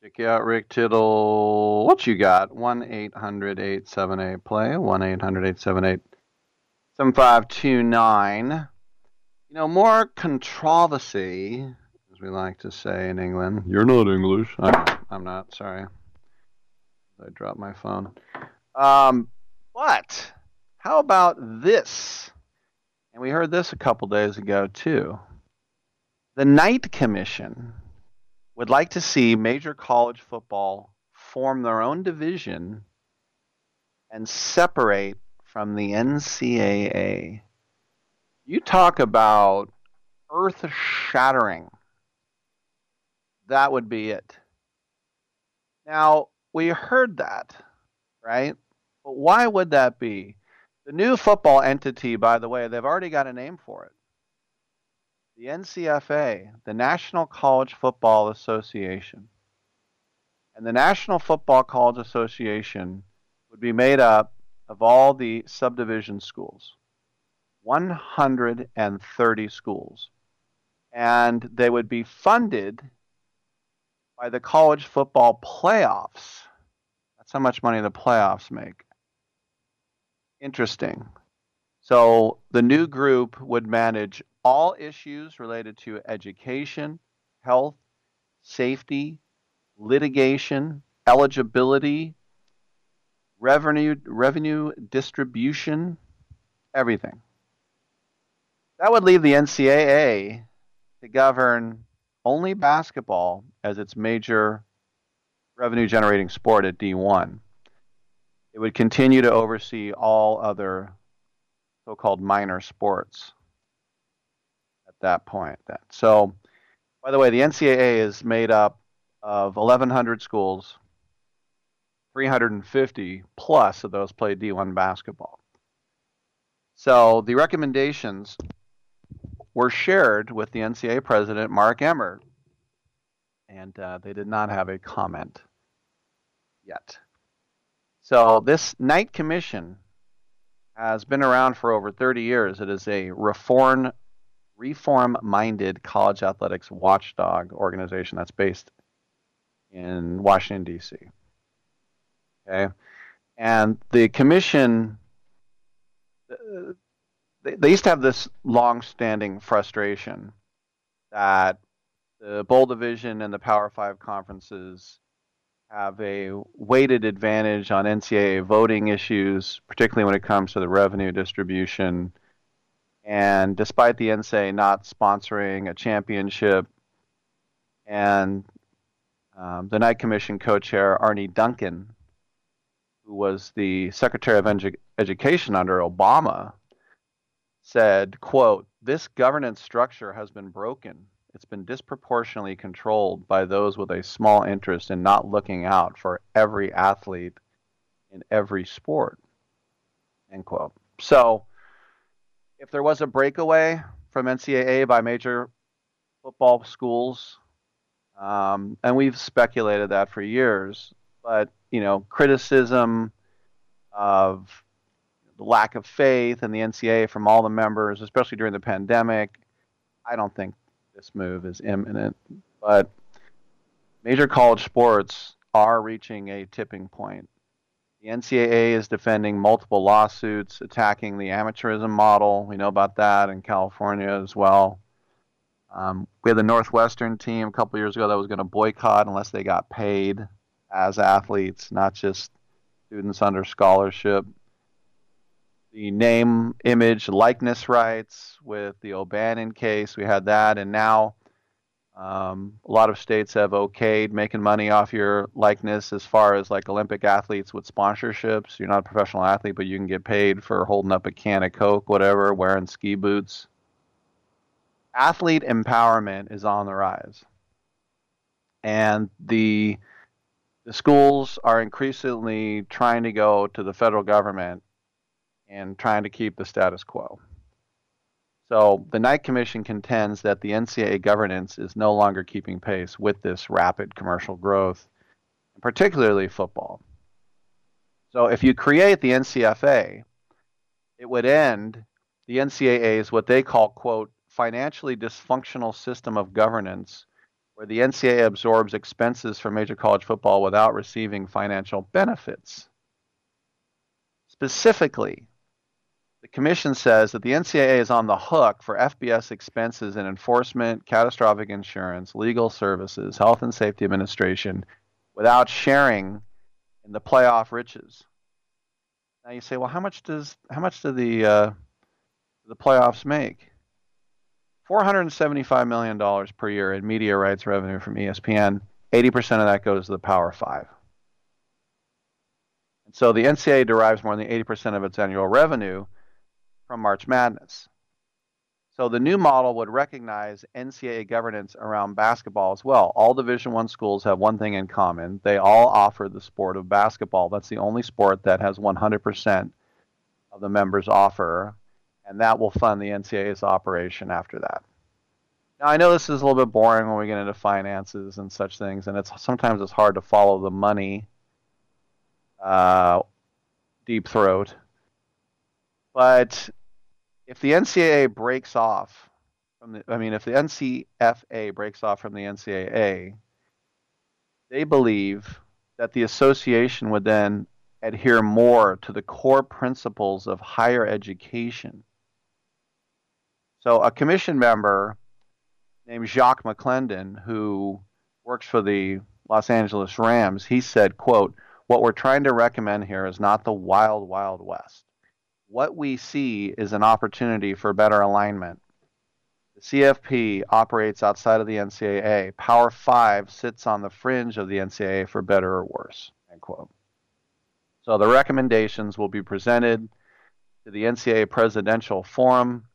Check out Rick Tittle. What you got? one eight hundred, eight seven eight, play. one eight hundred, eight seven eight, seven five two nine. You know, more controversy, as we like to say in England. You're not English. I'm, I'm not. Sorry. I dropped my phone. Um, but how about this? And we heard this a couple days ago, too. The Knight Commission would like to see major college football form their own division and separate from the N C double A. You talk about earth-shattering. That would be it. Now, we heard that, right? But why would that be? The new football entity, by the way, they've already got a name for it. The N C F A, the National College Football Association, and the National Football College Association would be made up of all the subdivision schools, one hundred thirty schools, and they would be funded by the college football playoffs. That's how much money the playoffs make. Interesting. So the new group would manage all issues related to education, health, safety, litigation, eligibility, revenue, revenue distribution, everything. That would leave the N C double A to govern only basketball as its major revenue-generating sport at D one. It would continue to oversee all other so-called minor sports that point. That so, by the way, the N C double A is made up of eleven hundred schools, three hundred fifty plus of those play D one basketball. So the recommendations were shared with the N C double A president, Mark Emmert, and uh, they did not have a comment yet. So this Knight Commission has been around for over thirty years. It is a reform reform-minded college athletics watchdog organization that's based in Washington, D C Okay, and the commission, they, they used to have this long-standing frustration that the Bowl Division and the Power Five conferences have a weighted advantage on N C double A voting issues, particularly when it comes to the revenue distribution. And despite the N C double A not sponsoring a championship, and um, the Knight Commission co-chair Arnie Duncan, who was the Secretary of Edu- Education under Obama, said, quote, "This governance structure has been broken. It's been disproportionately controlled by those with a small interest in not looking out for every athlete in every sport," end quote. So, if there was a breakaway from N C double A by major football schools, um, and we've speculated that for years, but, you know, criticism of the lack of faith in the N C double A from all the members, especially during the pandemic, I don't think this move is imminent. But major college sports are reaching a tipping point. The N C double A is defending multiple lawsuits, attacking the amateurism model. We know about that in California as well. Um, we had the Northwestern team a couple years ago that was going to boycott unless they got paid as athletes, not just students under scholarship. The name, image, likeness rights with the O'Bannon case, we had that. And now Um, a lot of states have okayed making money off your likeness as far as like Olympic athletes with sponsorships. You're not a professional athlete, but you can get paid for holding up a can of Coke, whatever, wearing ski boots. Athlete empowerment is on the rise. And the, the schools are increasingly trying to go to the federal government and trying to keep the status quo. So the Knight Commission contends that the N C double A governance is no longer keeping pace with this rapid commercial growth, and particularly football. So if you create the N C F A, it would end the N C double A's what they call, quote, financially dysfunctional system of governance, where the N C double A absorbs expenses for major college football without receiving financial benefits. Specifically, the commission says that the N C double A is on the hook for F B S expenses in enforcement, catastrophic insurance, legal services, health and safety administration, without sharing in the playoff riches. Now you say, well, how much does how much do the uh, the playoffs make? four hundred seventy-five million dollars per year in media rights revenue from E S P N. eighty percent of that goes to the Power Five. And so the N C double A derives more than eighty percent of its annual revenue from March Madness. So the new model would recognize N C double A governance around basketball as well. All Division I schools have one thing in common. They all offer the sport of basketball. That's the only sport that has one hundred percent of the members offer, and that will fund the N C double A's operation after that. Now, I know this is a little bit boring when we get into finances and such things, and it's sometimes it's hard to follow the money, uh, deep throat. But if the N C double A breaks off from the, I mean, if the N C F A breaks off from the N C double A, they believe that the association would then adhere more to the core principles of higher education. So a commission member named Jacques McClendon, who works for the Los Angeles Rams, he said, quote, "What we're trying to recommend here is not the wild, wild west. What we see is an opportunity for better alignment. The C F P operates outside of the N C double A. Power Five sits on the fringe of the N C double A for better or worse," end quote. So the recommendations will be presented to the N C double A Presidential Forum,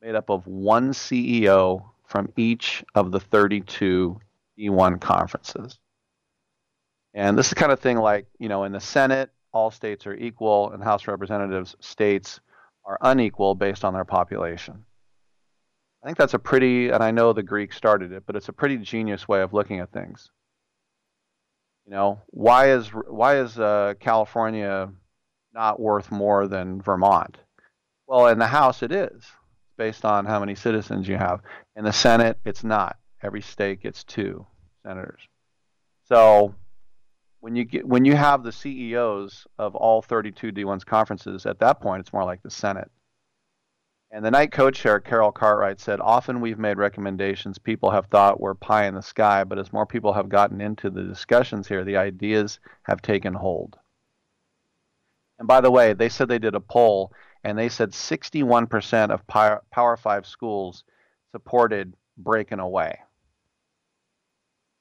made up of one C E O from each of the thirty-two D one conferences. And this is the kind of thing like, you know, in the Senate, all states are equal, and House Representatives, states are unequal based on their population. I think that's a pretty, and I know the Greeks started it, but it's a pretty genius way of looking at things. You know, why is why is uh, California not worth more than Vermont? Well, in the House it is. It's based on how many citizens you have. In the Senate, it's not. Every state gets two senators. So when you get, when you have the C E Os of all thirty-two D one's conferences, at that point, it's more like the Senate. And the night co-chair, Carol Cartwright, said, often we've made recommendations people have thought were pie in the sky, but as more people have gotten into the discussions here, the ideas have taken hold. And by the way, they said they did a poll, and they said sixty-one percent of Power five schools supported breaking away.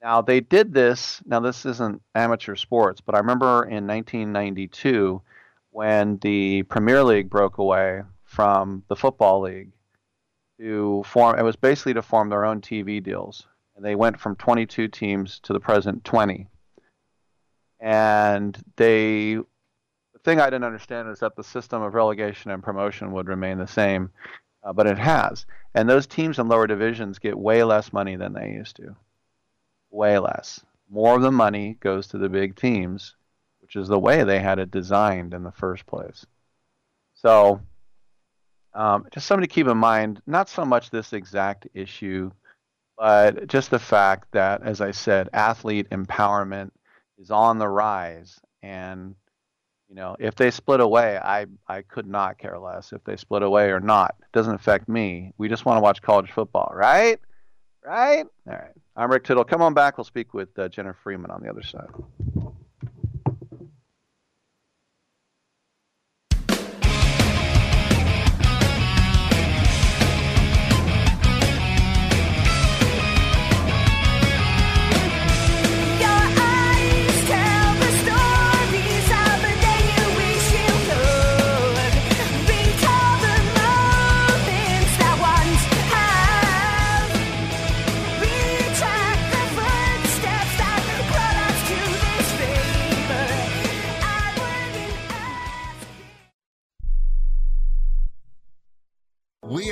Now, they did this. Now, this isn't amateur sports, but I remember in nineteen ninety-two when the Premier League broke away from the Football League to form, it was basically to form their own T V deals. And they went from twenty-two teams to the present twenty. And they, the thing I didn't understand is that the system of relegation and promotion would remain the same, uh, but it has. And those teams in lower divisions get way less money than they used to. Way less. More of the money goes to the big teams, which is the way they had it designed in the first place. So, Um, just something to keep in mind, not so much this exact issue, but just the fact that, as I said, athlete empowerment is on the rise. And, you know, if they split away, I, I could not care less if they split away or not. It doesn't affect me. We just want to watch college football, right? Right? All right. I'm Rick Tittle. Come on back. We'll speak with uh, Jennifer Freeman on the other side. We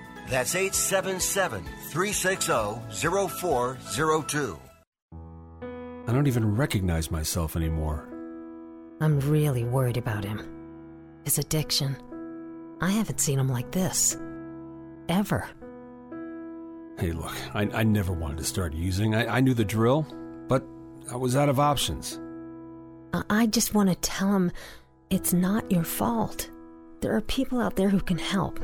That's eight seven seven, three six zero, zero four zero two. I don't even recognize myself anymore. I'm really worried about him. His addiction. I haven't seen him like this. Ever. Hey, look, I, I never wanted to start using. I, I knew the drill, but I was out of options. I just want to tell him it's not your fault. There are people out there who can help.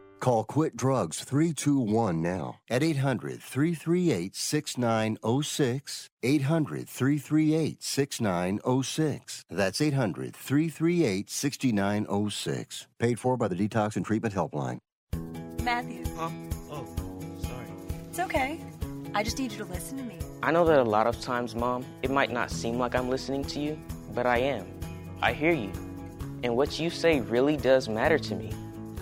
Call Quit Drugs three two one now at eight hundred, three three eight, six nine zero six, eight hundred, three three eight, six nine zero six. That's eight hundred, three three eight, six nine zero six. Paid for by the Detox and Treatment Helpline. Matthew. Huh? Oh, sorry. It's okay. I just need you to listen to me. I know that a lot of times, Mom, it might not seem like I'm listening to you, but I am. I hear you. And what you say really does matter to me.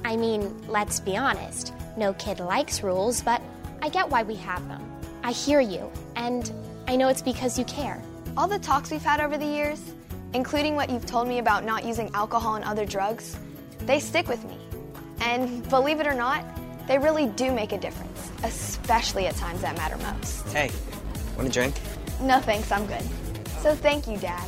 I mean, let's be honest, no kid likes rules, but I get why we have them. I hear you, and I know it's because you care. All the talks we've had over the years, including what you've told me about not using alcohol and other drugs, they stick with me. And believe it or not, they really do make a difference, especially at times that matter most. Hey, want a drink? No thanks, I'm good. So thank you, Dad,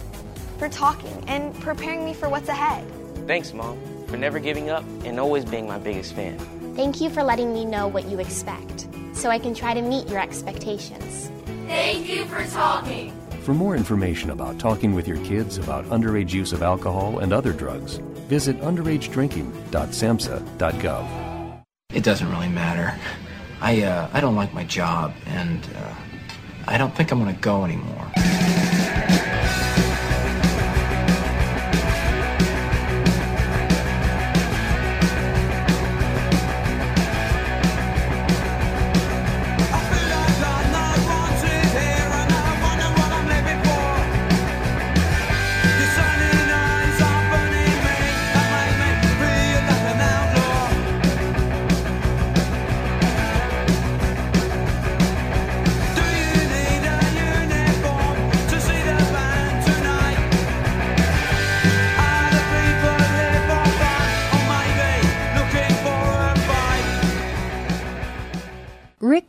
for talking and preparing me for what's ahead. Thanks, Mom, for never giving up and always being my biggest fan. Thank you for letting me know what you expect, so I can try to meet your expectations. Thank you for talking. For more information about talking with your kids about underage use of alcohol and other drugs, visit underage drinking dot samhsa dot gov. It doesn't really matter. I, uh, I don't like my job, and uh, I don't think I'm going to go anymore.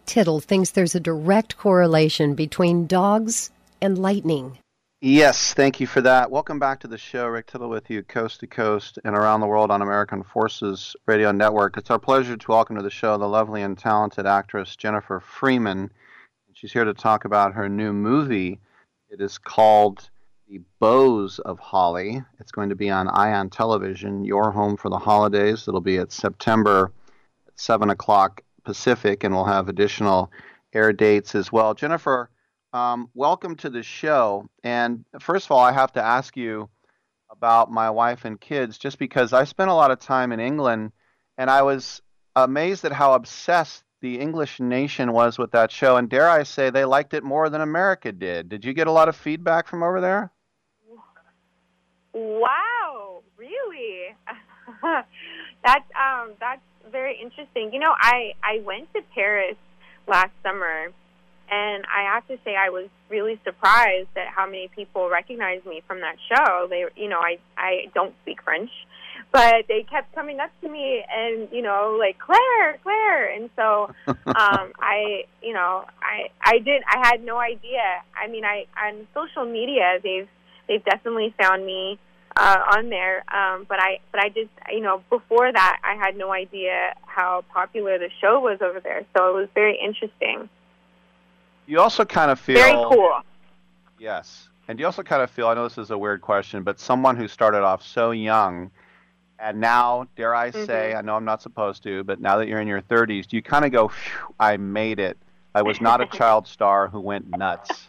Tittle thinks there's a direct correlation between dogs and lightning. Yes, thank you for that. Welcome back to the show. Rick Tittle with you, coast to coast and around the world on American Forces Radio Network. It's our pleasure to welcome to the show the lovely and talented actress Jennifer Freeman. She's here to talk about her new movie. It is called The Boughs of Holly. It's going to be on Ion Television, your home for the holidays. It'll be at September at seven o'clock Pacific, and we'll have additional air dates as well. Jennifer, um, welcome to the show. And first of all, I have to ask you about my wife and kids, just because I spent a lot of time in England, and I was amazed at how obsessed the English nation was with that show. And dare I say, they liked it more than America did. Did you get a lot of feedback from over there? Wow, really? that's um, that's very interesting. You know, I, I went to Paris last summer, and I have to say I was really surprised at how many people recognized me from that show. They, you know, I, I don't speak French, but they kept coming up to me and, you know, like, Claire, Claire. And so um, I, you know, I, I did, I had no idea. I mean, I on social media, they've, they've definitely found me Uh, on there, um, but I, but I just, you know, before that, I had no idea how popular the show was over there. So it was very interesting. You also kind of feel very cool. Yes, and you also kind of feel. I know this is a weird question, but someone who started off so young, and now, dare I say, mm-hmm. I know I'm not supposed to, but now that you're in your thirties, do you kind of go, "I made it. I was not a child star who went nuts."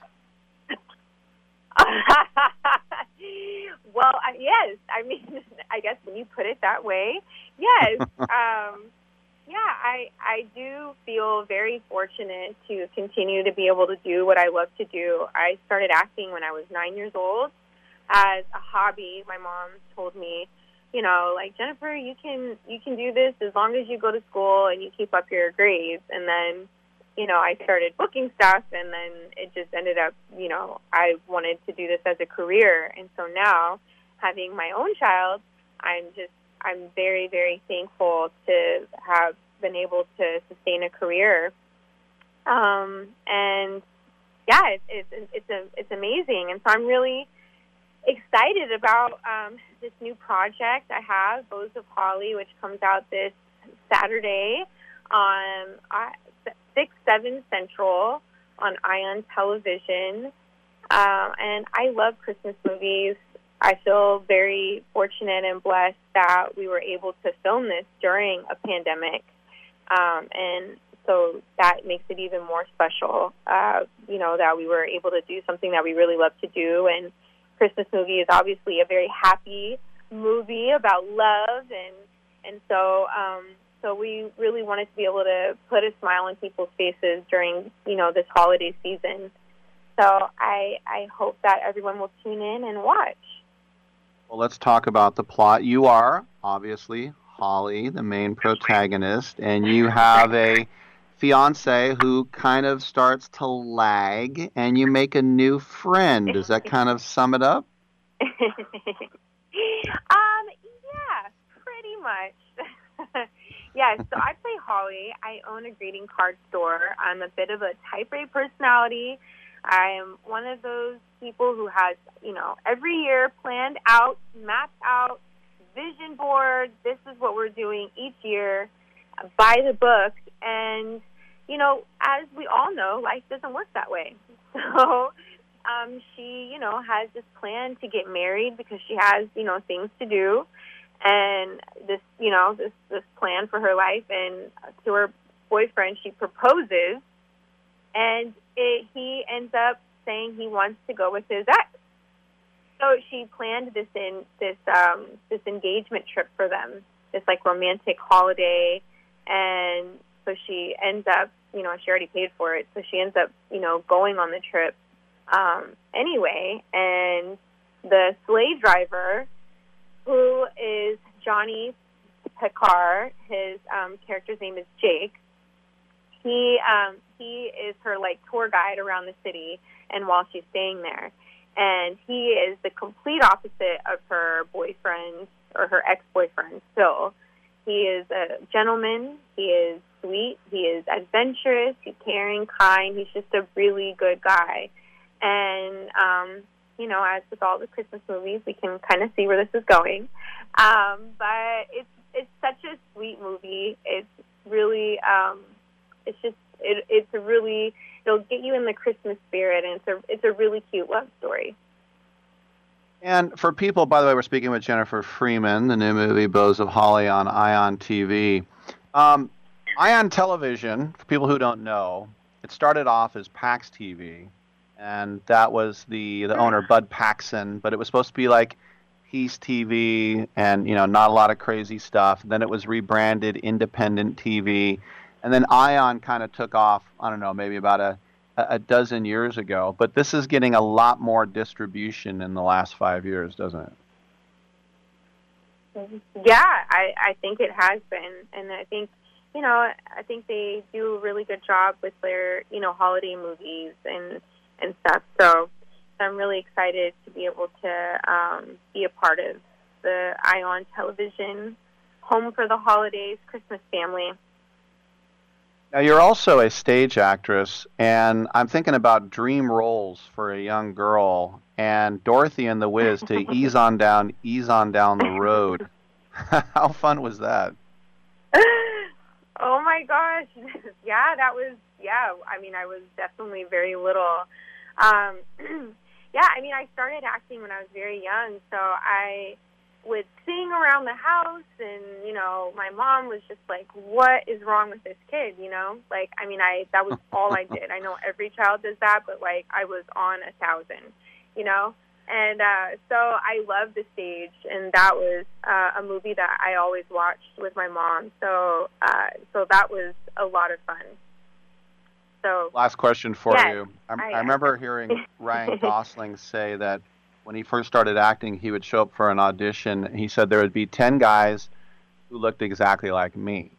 Well, I, yes. I mean, I guess when you put it that way, yes. um, yeah, I I do feel very fortunate to continue to be able to do what I love to do. I started acting when I was nine years old as a hobby. My mom told me, you know, like, Jennifer, you can you can do this as long as you go to school and you keep up your grades. And then, you know, I started booking stuff, and then it just ended up, you know, I wanted to do this as a career. And so now, having my own child, I'm just, I'm very, very thankful to have been able to sustain a career. Um, and, yeah, it, it, it, it's a, it's amazing. And so I'm really excited about um, this new project I have, Boughs of Holly, which comes out this Saturday on I, six, seven Central on Ion Television. Uh, and I love Christmas movies. I feel very fortunate and blessed that we were able to film this during a pandemic. Um, and so that makes it even more special, uh, you know, that we were able to do something that we really love to do. And Christmas movie is obviously a very happy movie about love. And, and so... Um, So we really wanted to be able to put a smile on people's faces during, you know, this holiday season. So I I hope that everyone will tune in and watch. Well, let's talk about the plot. You are, obviously, Holly, the main protagonist, and you have a fiancé who kind of starts to lag, and you make a new friend. Does that kind of sum it up? um, yeah, pretty much. Yes, so I play Holly. I own a greeting card store. I'm a bit of a type A personality. I'm one of those people who has, you know, every year planned out, mapped out, vision board. This is what we're doing each year. by the book. And, you know, as we all know, life doesn't work that way. So um, she, you know, has this plan to get married because she has, you know, things to do. And this, you know, this, this plan for her life. And to her boyfriend, she proposes. And it, he ends up saying he wants to go with his ex. So she planned this in this um, this engagement trip for them, this like romantic holiday, and so she ends up, you know, she already paid for it, so she ends up, you know, going on the trip um, anyway. And the sleigh driver, who is Johnny Picard, his um, character's name is Jake. He um, he is her like tour guide around the city, and while she's staying there. And he is the complete opposite of her boyfriend, or her ex-boyfriend, Phil. He is a gentleman. He is sweet. He is adventurous. He's caring, kind. He's just a really good guy. And, um, you know, as with all the Christmas movies, we can kind of see where this is going. Um, but it's it's such a sweet movie. It's really, um, it's just, it, it's a really... It'll get you in the Christmas spirit, and it's a, it's a really cute love story. And for people, by the way, we're speaking with Jennifer Freeman, the new movie Boughs of Holly on Ion T V. Um, Ion Television, for people who don't know, it started off as Pax T V, and that was the, the owner, Bud Paxson, but it was supposed to be like Peace T V and, you know, not a lot of crazy stuff. Then it was rebranded Independent T V. And then Ion kind of took off, I don't know, maybe about a, a dozen years ago. But this is getting a lot more distribution in the last five years, doesn't it? Yeah, I, I think it has been. And I think, you know, I think they do a really good job with their, you know, holiday movies and, and stuff. So I'm really excited to be able to um, be a part of the Ion Television Home for the Holidays Christmas family. Now, you're also a stage actress, and I'm thinking about dream roles for a young girl, and Dorothy and the Wiz to ease on down, ease on down the road. How fun was that? Oh, my gosh. Yeah, that was, yeah, I mean, I was definitely very little. Um, yeah, I mean, I started acting when I was very young, so I would sing around the house, and, you know, my mom was just like, what is wrong with this kid, you know? Like, I mean, I that was all I did. I know every child does that, but, like, I was on a thousand, you know? And uh, so I loved the stage, and that was uh, a movie that I always watched with my mom. So uh, so that was a lot of fun. So last question for yes, you. I, I, I remember hearing Ryan Gosling say that when he first started acting, he would show up for an audition. He said there would be ten guys who looked exactly like me.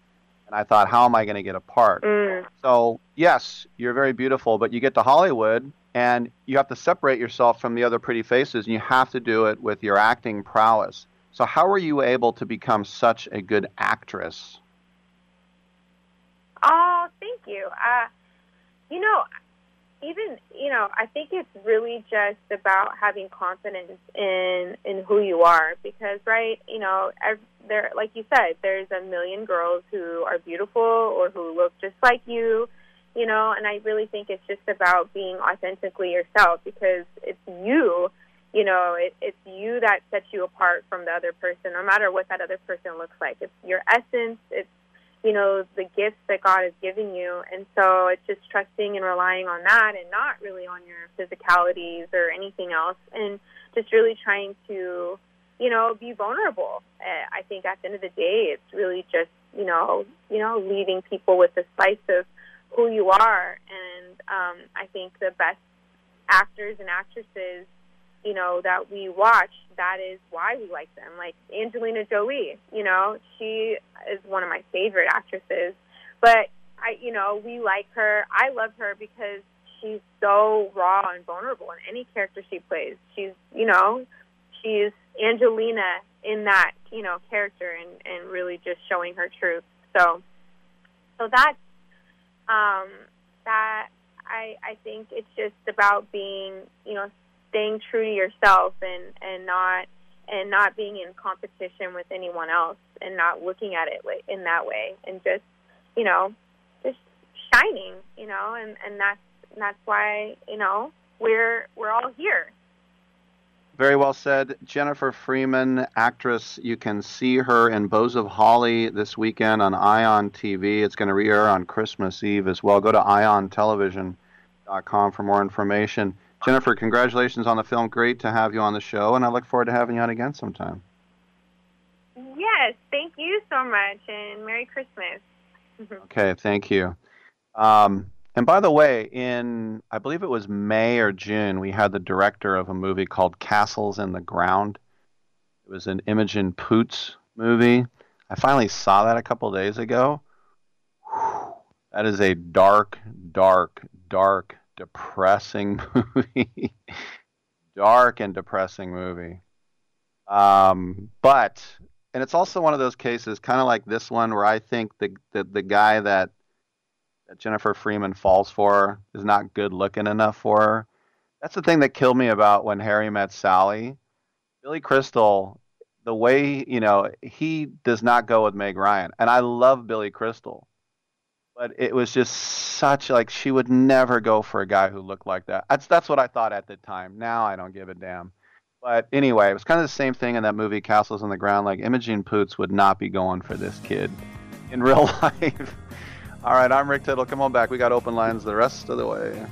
And I thought, how am I going to get a part? Mm. So, yes, you're very beautiful, but you get to Hollywood, and you have to separate yourself from the other pretty faces, and you have to do it with your acting prowess. So how were you able to become such a good actress? Oh, thank you. Uh, you know... Even, you know, I think it's really just about having confidence in, in who you are because, right, you know, I've, there, like you said, there's a million girls who are beautiful or who look just like you, you know, and I really think it's just about being authentically yourself because it's you, you know, it, it's you that sets you apart from the other person, no matter what that other person looks like. It's your essence, it's, you know, the gifts that God has given you. And so it's just trusting and relying on that and not really on your physicalities or anything else and just really trying to, you know, be vulnerable. I think at the end of the day, it's really just, you know, you know, leaving people with a slice of who you are. And um, I think the best actors and actresses, you know, that we watch, that is why we like them. Like Angelina Jolie, you know, she is one of my favorite actresses. But, I, you know, we like her. I love her because she's so raw and vulnerable in any character she plays. She's, you know, she's Angelina in that, you know, character and, and really just showing her truth. So, so that's, um, that I, I think it's just about being, you know, staying true to yourself and, and not and not being in competition with anyone else. and not looking at it in that way, and just, you know, just shining, you know, and, and that's that's why, you know, we're we're all here. Very well said. Jennifer Freeman, actress. You can see her in Boughs of Holly this weekend on Ion T V. It's going to re-air on Christmas Eve as well. Go to ion television dot com for more information. Jennifer, congratulations on the film. Great to have you on the show, and I look forward to having you on again sometime. Yes, thank you so much, and Merry Christmas. Okay, thank you. Um, and by the way, in, I believe it was May or June, we had the director of a movie called Castles in the Ground. It was an Imogen Poots movie. I finally saw that a couple days ago. Whew, that is a dark, dark, dark, depressing movie. Dark and depressing movie. Um, but... And it's also one of those cases, kind of like this one, where I think the the, the guy that, that Jennifer Freeman falls for is not good-looking enough for her. That's the thing that killed me about When Harry Met Sally. Billy Crystal, the way, you know, he does not go with Meg Ryan. And I love Billy Crystal. But it was just such, like, she would never go for a guy who looked like that. That's, that's what I thought at the time. Now I don't give a damn. But anyway, it was kind of the same thing in that movie, Castles on the Ground. Like, Imogen Poots would not be going for this kid in real life. All right, I'm Rick Tittle. Come on back. We got open lines the rest of the way.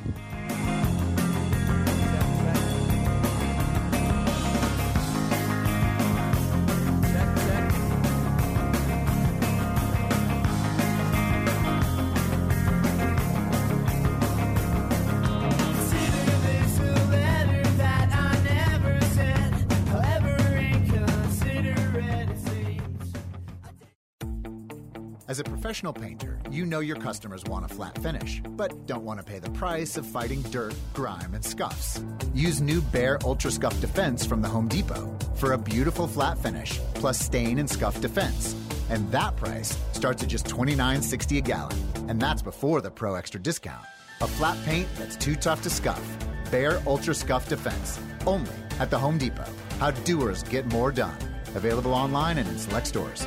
As a professional painter, you know your customers want a flat finish, but don't want to pay the price of fighting dirt, grime, and scuffs. Use new Behr Ultra Scuff Defense from the Home Depot for a beautiful flat finish, plus stain and scuff defense. And that price starts at just twenty-nine sixty a gallon, and that's before the Pro Extra discount. A flat paint that's too tough to scuff. Behr Ultra Scuff Defense, only at the Home Depot. How doers get more done. Available online and in select stores.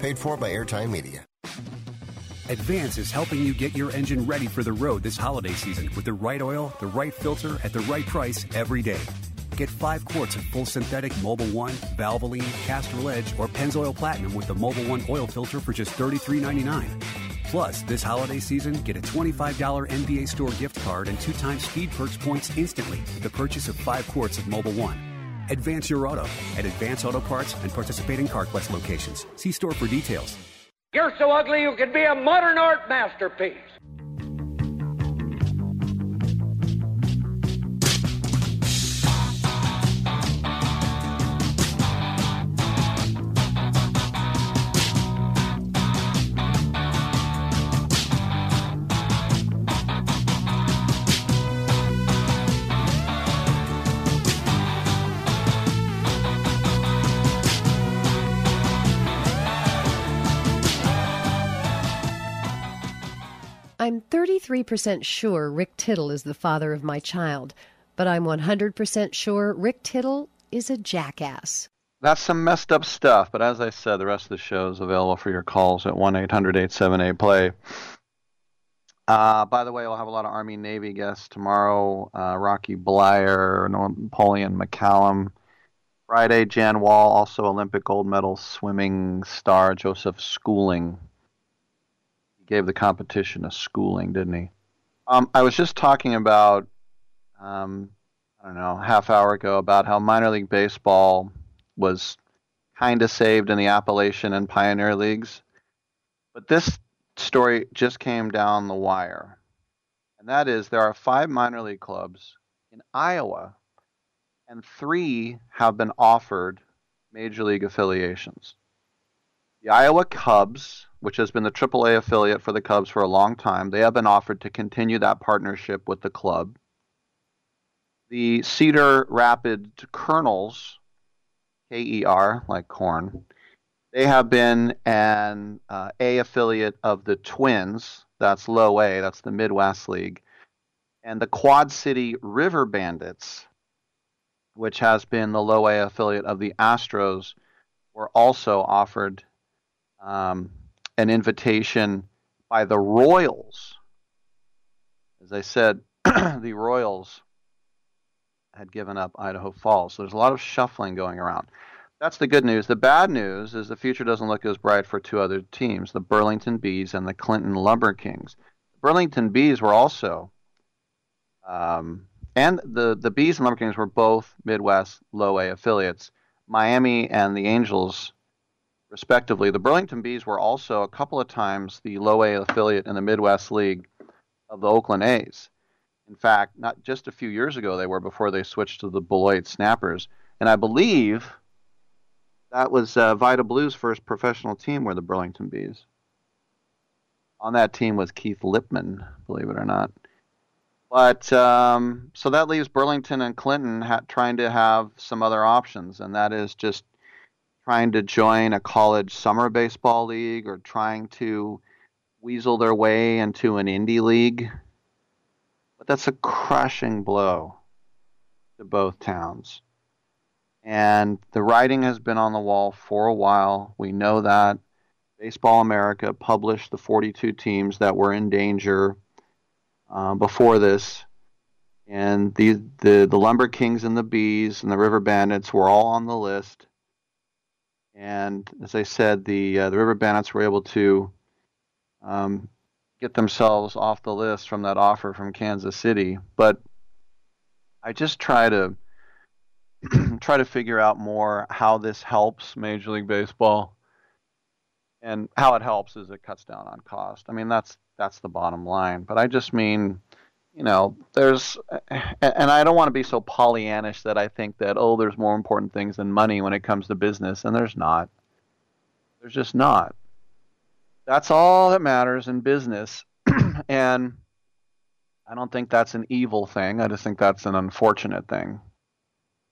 Paid for by Airtime Media. Advance is helping you get your engine ready for the road this holiday season with the right oil, the right filter, at the right price every day. Get five quarts of full synthetic Mobil one, Valvoline, Castrol Edge, or Pennzoil Platinum with the Mobil one oil filter for just thirty-three ninety-nine. Plus, this holiday season, get a twenty-five dollars N B A store gift card and two times Speed Perks points instantly with the purchase of five quarts of Mobil one. Advance your auto at Advance Auto Parts and participating CarQuest locations. See store for details. You're so ugly you could be a modern art masterpiece. I'm thirty-three percent sure Rick Tittle is the father of my child, but I'm one hundred percent sure Rick Tittle is a jackass. That's some messed up stuff, but as I said, the rest of the show is available for your calls at one eight hundred eight seven eight play. Uh, by the way, we'll have a lot of Army-Navy guests tomorrow. Uh, Rocky Blyer, Napoleon McCallum. Friday, Jan Wall, also Olympic gold medal swimming star Joseph Schooling. Gave the competition a schooling, didn't he? Um, I was just talking about, um, I don't know, half hour ago about how minor league baseball was kind of saved in the Appalachian and Pioneer Leagues. But this story just came down the wire. And that is there are five minor league clubs in Iowa, and three have been offered major league affiliations. The Iowa Cubs, which has been the triple A affiliate for the Cubs for a long time, they have been offered to continue that partnership with the club. The Cedar Rapids Kernels, K E R, like corn, they have been an uh, A affiliate of the Twins. That's low A. That's the Midwest League. And the Quad City River Bandits, which has been the low A affiliate of the Astros, were also offered Um, an invitation by the Royals. As I said, the Royals had given up Idaho Falls. So there's a lot of shuffling going around. That's the good news. The bad news is the future doesn't look as bright for two other teams, the Burlington Bees and the Clinton Lumber Kings. The Burlington Bees were also, um, and the, the Bees and Lumber Kings were both Midwest low A affiliates. Miami and the Angels respectively. The Burlington Bees were also a couple of times the low-A affiliate in the Midwest League of the Oakland A's. In fact, not just a few years ago they were before they switched to the Beloit Snappers. And I believe that was uh, Vita Blue's first professional team were the Burlington Bees. On that team was Keith Lippman, believe it or not. But um, so that leaves Burlington and Clinton ha- trying to have some other options, and that is just trying to join a college summer baseball league or trying to weasel their way into an indie league. But that's a crushing blow to both towns. And the writing has been on the wall for a while. We know that. Baseball America published the forty-two teams that were in danger uh, before this. And the, the, the Lumber Kings and the Bees and the River Bandits were all on the list. And as I said, the uh, the River Bandits were able to um, get themselves off the list from that offer from Kansas City. But I just try to try to figure out more how this helps Major League Baseball, and how it helps is it cuts down on cost. I mean, that's that's the bottom line. But I just mean, you know, there's, and I don't want to be so Pollyannish that I think that, oh, there's more important things than money when it comes to business, and there's not. There's just not. That's all that matters in business, and I don't think that's an evil thing. I just think that's an unfortunate thing.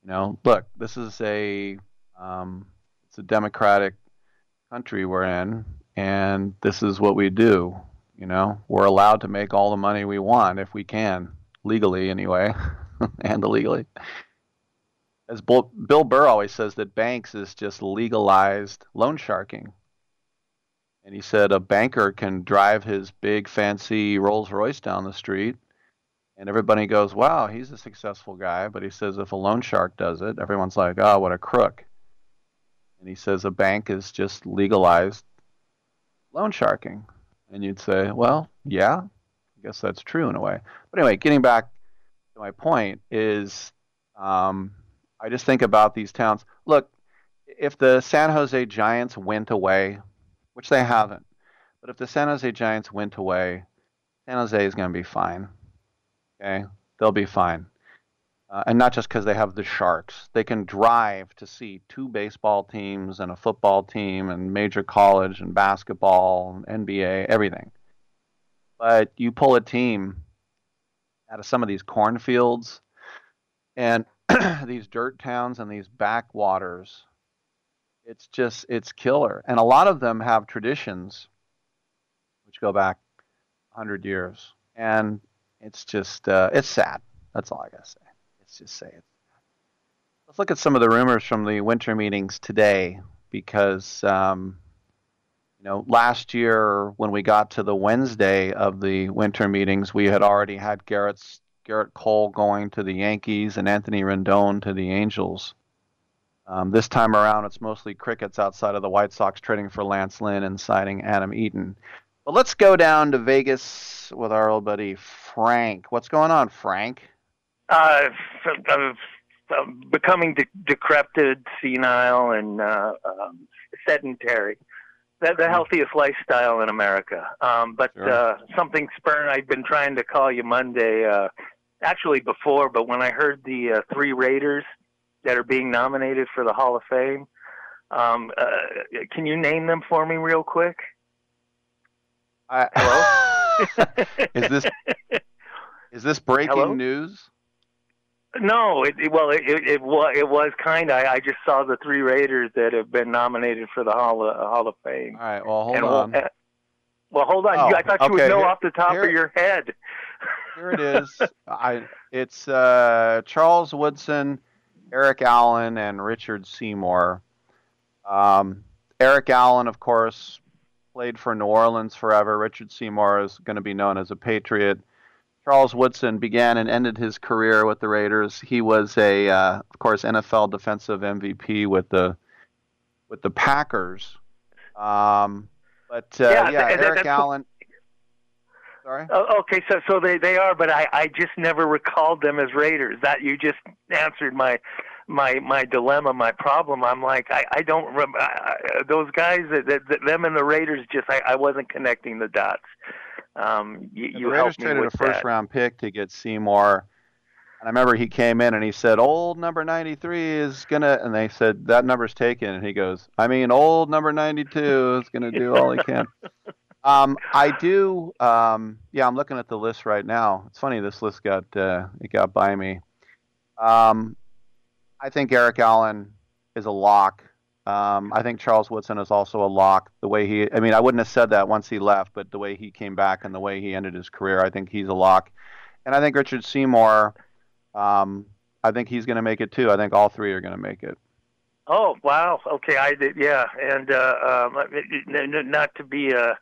You know, look, this is a, um, it's a democratic country we're in, and this is what we do. You know, we're allowed to make all the money we want if we can, legally anyway, and illegally. As Bill, Bill Burr always says, that banks is just legalized loan sharking. And he said a banker can drive his big fancy Rolls Royce down the street, and everybody goes, wow, he's a successful guy. But he says if a loan shark does it, everyone's like, oh, what a crook. And he says a bank is just legalized loan sharking. And you'd say, well, yeah, I guess that's true in a way. But anyway, getting back to my point is um, I just think about these towns. Look, if the San Jose Giants went away, which they haven't, but if the San Jose Giants went away, San Jose is going to be fine. Okay, they'll be fine. Uh, and not just because they have the Sharks. They can drive to see two baseball teams and a football team and major college and basketball, and N B A, everything. But you pull a team out of some of these cornfields and these dirt towns and these backwaters, it's just, it's killer. And a lot of them have traditions which go back one hundred years. And it's just, uh, it's sad. That's all I got to say. Just say it. Let's look at some of the rumors from the winter meetings today, because um, you know, last year when we got to the Wednesday of the winter meetings, we had already had Garrett's, Garrett Cole going to the Yankees and Anthony Rendon to the Angels. Um, this time around, it's mostly crickets outside of the White Sox trading for Lance Lynn and signing Adam Eaton. But let's go down to Vegas with our old buddy Frank. What's going on, Frank? Uh, of, of becoming de- decrepit, senile, and uh, um, sedentary. The, the healthiest lifestyle in America. Um, but sure. uh, something, Spurn, I've been trying to call you Monday, uh, actually before, but when I heard the uh, three Raiders that are being nominated for the Hall of Fame, um, uh, can you name them for me real quick? I, hello? is this is this breaking hello? news? No, it, it, well, it, it, it was, it was kind of. I, I just saw the three Raiders that have been nominated for the Hall of, Hall of Fame. All right, well, hold and on. We'll, uh, well, hold on. Oh, you, I thought okay. you would know here, off the top here, of your head. Here it is. I, it's uh, Charles Woodson, Eric Allen, and Richard Seymour. Um, Eric Allen, of course, played for New Orleans forever. Richard Seymour is going to be known as a Patriot. Charles Woodson began and ended his career with the Raiders. He was a, uh, of course, N F L defensive M V P with the with the Packers. Um, but uh, yeah, yeah that, Eric Allen. Sorry. Oh, okay, so so they, they are, but I, I just never recalled them as Raiders. That you just answered my my my dilemma, my problem. I'm like I, I don't rem- I, those guys that, that, that them and the Raiders just I, I wasn't connecting the dots. Um, you, you the Raiders traded a first-round pick to get Seymour, and I remember he came in and he said, "Old number ninety-three is gonna," and they said that number's taken, and he goes, "I mean, old number ninety-two is gonna do all he can." um, I do. Um, yeah, I'm looking at the list right now. It's funny, this list got uh, it got by me. Um, I think Eric Allen is a lock. Um, I think Charles Woodson is also a lock. The way he, I mean, I wouldn't have said that once he left, but the way he came back and the way he ended his career, I think he's a lock. And I think Richard Seymour, um, I think he's going to make it too. I think all three are going to make it. Oh, wow. Okay. I did. Yeah. And, uh, um, not to be a,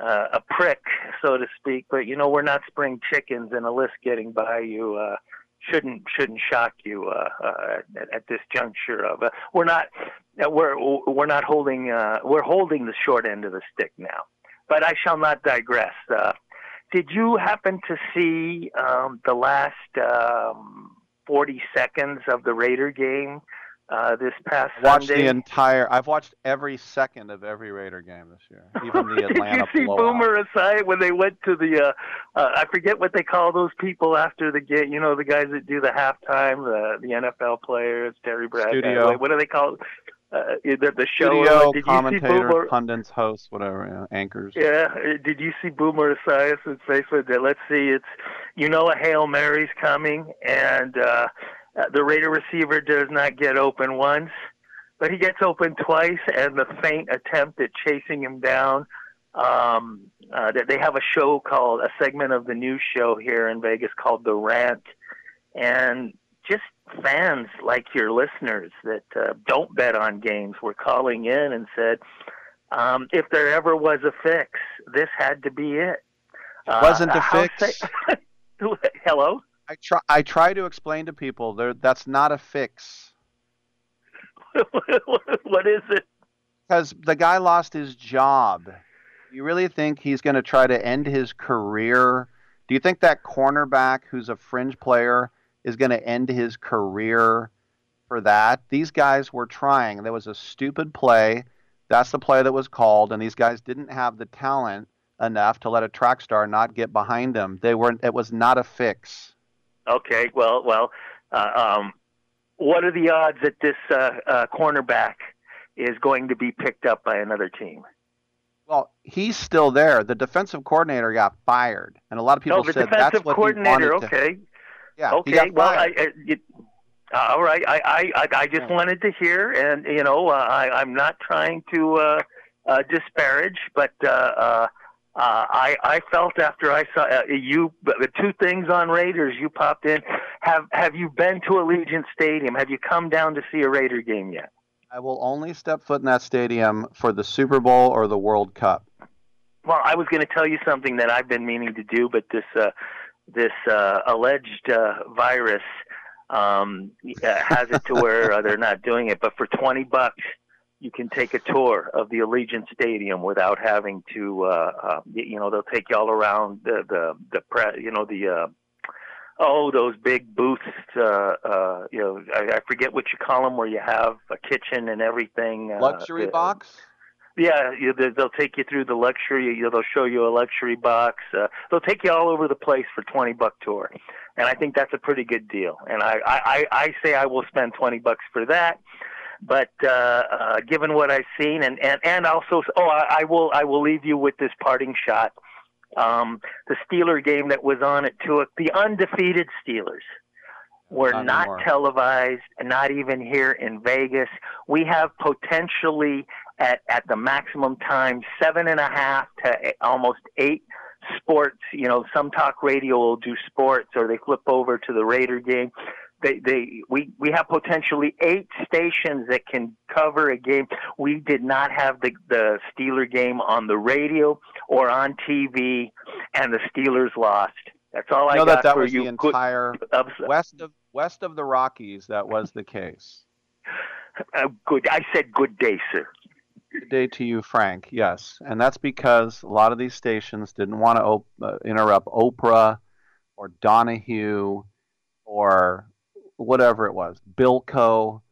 a prick, so to speak, but you know, we're not spring chickens, and a list getting by you, uh, shouldn't shouldn't shock you uh, uh, at, at this juncture of uh, we're not we're we're not holding uh, we're holding the short end of the stick now, but I shall not digress. Uh, did you happen to see um, the last um, forty seconds of the Raider game uh, this past Sunday? Watched the entire. I've watched every second of every Raider game this year, even the Atlanta blowout. Did you see Boomer Esiason when they went to the? Uh, uh, I forget what they call those people after the game. You know, the guys that do the halftime, the the N F L players, Terry Bradshaw. What do they call it? Uh, the, the show? Studio, did commentator, you see Boomer, pundits, hosts, whatever, you know, anchors. Yeah, did you see Boomer Esiason's face with that? Let's see, it's you know a Hail Mary's coming, and uh, the Raider receiver does not get open once, but he gets open twice, and the faint attempt at chasing him down. Um, uh, they have a show called a segment of the news show here in Vegas called The Rant, and just fans like your listeners that uh, don't bet on games were calling in and said, um, if there ever was a fix, this had to be it. Uh, wasn't the fix. Say- Hello? I try, I try to explain to people there that's not a fix. What is it? Because the guy lost his job. You really think he's going to try to end his career? Do you think that cornerback who's a fringe player is going to end his career for that. These guys were trying. There was a stupid play. That's the play that was called, and these guys didn't have the talent enough to let a track star not get behind them. They weren't. It was not a fix. Okay. Well, well. Uh, um, what are the odds that this uh, uh, cornerback is going to be picked up by another team? Well, he's still there. The defensive coordinator got fired, and a lot of people no, said that's what he wanted. No, the defensive coordinator. Okay. To... Yeah. Okay. He got well, I, I, it, uh, all right. I, I, I just yeah. wanted to hear, and you know, uh, I, I'm not trying to uh, uh, disparage, but uh, uh, Uh, I, I felt after I saw uh, you, the two things on Raiders, you popped in. Have Have you been to Allegiant Stadium? Have you come down to see a Raider game yet? I will only step foot in that stadium for the Super Bowl or the World Cup. Well, I was going to tell you something that I've been meaning to do, but this uh, this uh, alleged uh, virus um, has it to where uh, they're not doing it. But for twenty bucks. You can take a tour of the Allegiant Stadium without having to, uh, uh, you know, they'll take you all around the, the, the pre, you know, the, uh, oh, those big booths, uh, uh, you know, I, I forget what you call them, where you have a kitchen and everything. Uh, luxury uh, box? Yeah, you, they'll take you through the luxury, you know, they'll show you a luxury box. Uh, they'll take you all over the place for twenty buck tour. And I think that's a pretty good deal. And I, I, I say I will spend twenty bucks for that. But uh, uh, given what I've seen, and, and, and also, oh, I, I will I will leave you with this parting shot. Um, the Steeler game that was on at two, the undefeated Steelers were not, not televised, not even here in Vegas. We have potentially at, at the maximum time seven and a half to almost eight sports. You know, some talk radio will do sports, or they flip over to the Raider game. They, they, we, we have potentially eight stations that can cover a game. We did not have the, the Steeler game on the radio or on T V, and the Steelers lost. That's all I know. I got that that was you the entire good, west of west of the Rockies. That was the case. Uh, good. I said good day, sir. Good day to you, Frank. Yes, and that's because a lot of these stations didn't want to op- uh, interrupt Oprah or Donahue or whatever it was, Bilko,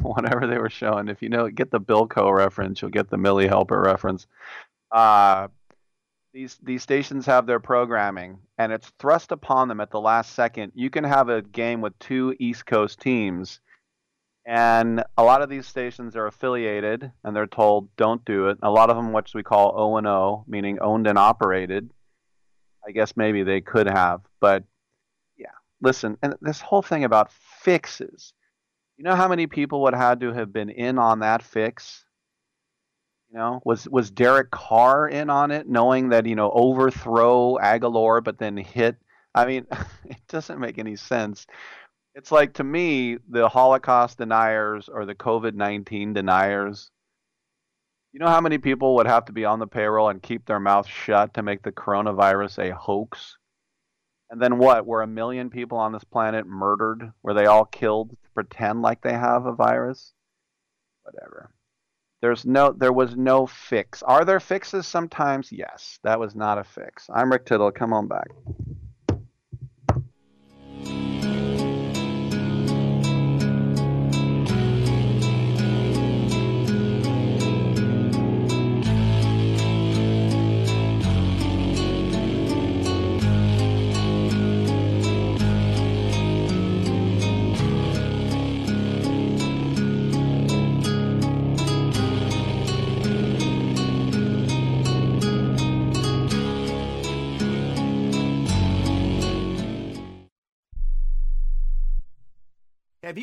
whatever they were showing. If you know, get the Bilko reference, you'll get the Millie Helper reference. Uh, these these stations have their programming, and it's thrust upon them at the last second. You can have a game with two East Coast teams, and a lot of these stations are affiliated, and they're told, don't do it. A lot of them, which we call O and O, meaning owned and operated. I guess maybe they could have, but listen, and this whole thing about fixes, you know how many people would have had to have been in on that fix? You know, was was Derek Carr in on it, knowing that, you know, overthrow Aguilar, but then hit? I mean, it doesn't make any sense. It's like, to me, the Holocaust deniers or the COVID nineteen deniers, you know how many people would have to be on the payroll and keep their mouth shut to make the coronavirus a hoax? And then what? Were a million people on this planet murdered? Were they all killed to pretend like they have a virus? Whatever. There's no, there was no fix. Are there fixes sometimes? Yes. That was not a fix. I'm Rick Tittle. Come on back. Have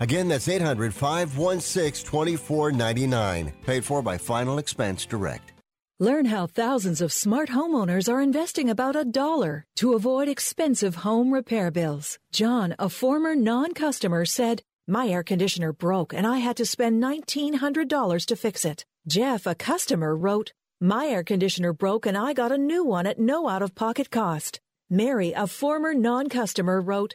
Again, that's eight hundred, five one six, two four nine nine. Paid for by Final Expense Direct. Learn how thousands of smart homeowners are investing about a dollar to avoid expensive home repair bills. John, a former non-customer, said, "My air conditioner broke and I had to spend nineteen hundred dollars to fix it." Jeff, a customer, wrote, "My air conditioner broke and I got a new one at no out-of-pocket cost." Mary, a former non-customer, wrote,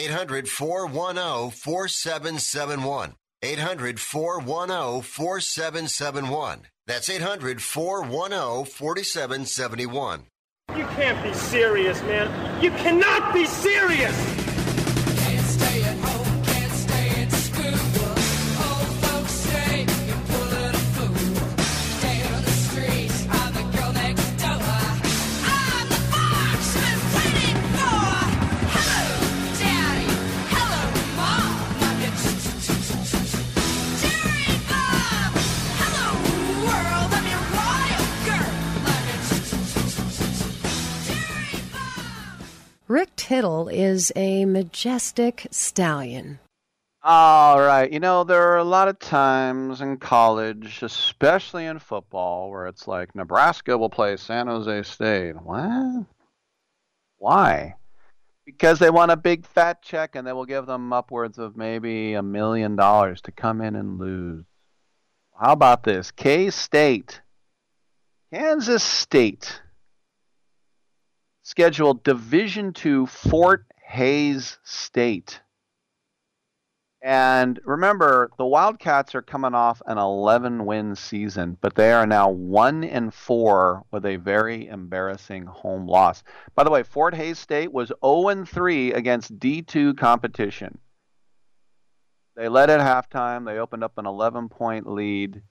eight hundred, four one zero, four seven seven one. eight hundred, four one zero, four seven seven one. That's eight hundred, four one zero, four seven seven one. You can't be serious, man. You cannot be serious! Can't stay at home, can't stay at school. Old folks say you're pulling a fool. Stay on the streets, I'm the girl next door. I'm the fox you've been waiting for. Hello, Daddy. Hello, Mom. Jerry Bob. Hello, world. I'm your wild girl. Rick Tittle is a majestic stallion. All right. You know, there are a lot of times in college, especially in football, where it's like Nebraska will play San Jose State. What? Why? Because they want a big fat check and they will give them upwards of maybe a million dollars to come in and lose. How about this? K-State. Kansas State. Scheduled Division two Fort Hays State. And remember, the Wildcats are coming off an eleven-win season, but they are now one and four with a very embarrassing home loss. By the way, Fort Hays State was oh and three against D two competition. They led at halftime. They opened up an eleven-point lead.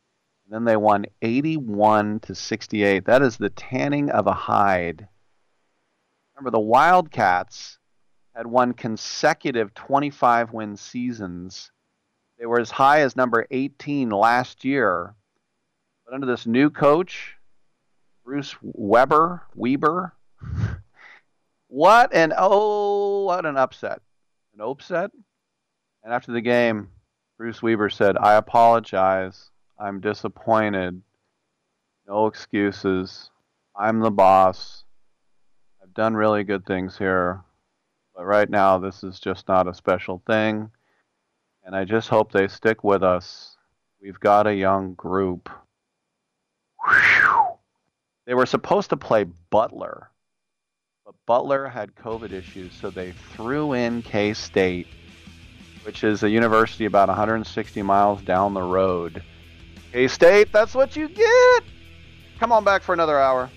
Then they won eighty-one to sixty-eight. That is the tanning of a hide. Remember, the Wildcats had won consecutive twenty-five-win seasons. They were as high as number eighteen last year. But under this new coach, Bruce Weber, Weber, what an, oh, what an upset. An upset? And after the game, Bruce Weber said, "I apologize. I'm disappointed. No excuses. I'm the boss. Done really good things here, but right now this is just not a special thing, and I just hope they stick with us. We've got a young group." Whew. They were supposed to play Butler, but Butler had COVID issues, so they threw in K-State, which is a university about one hundred sixty miles down the road. K-State, that's what you get. Come on back for another hour.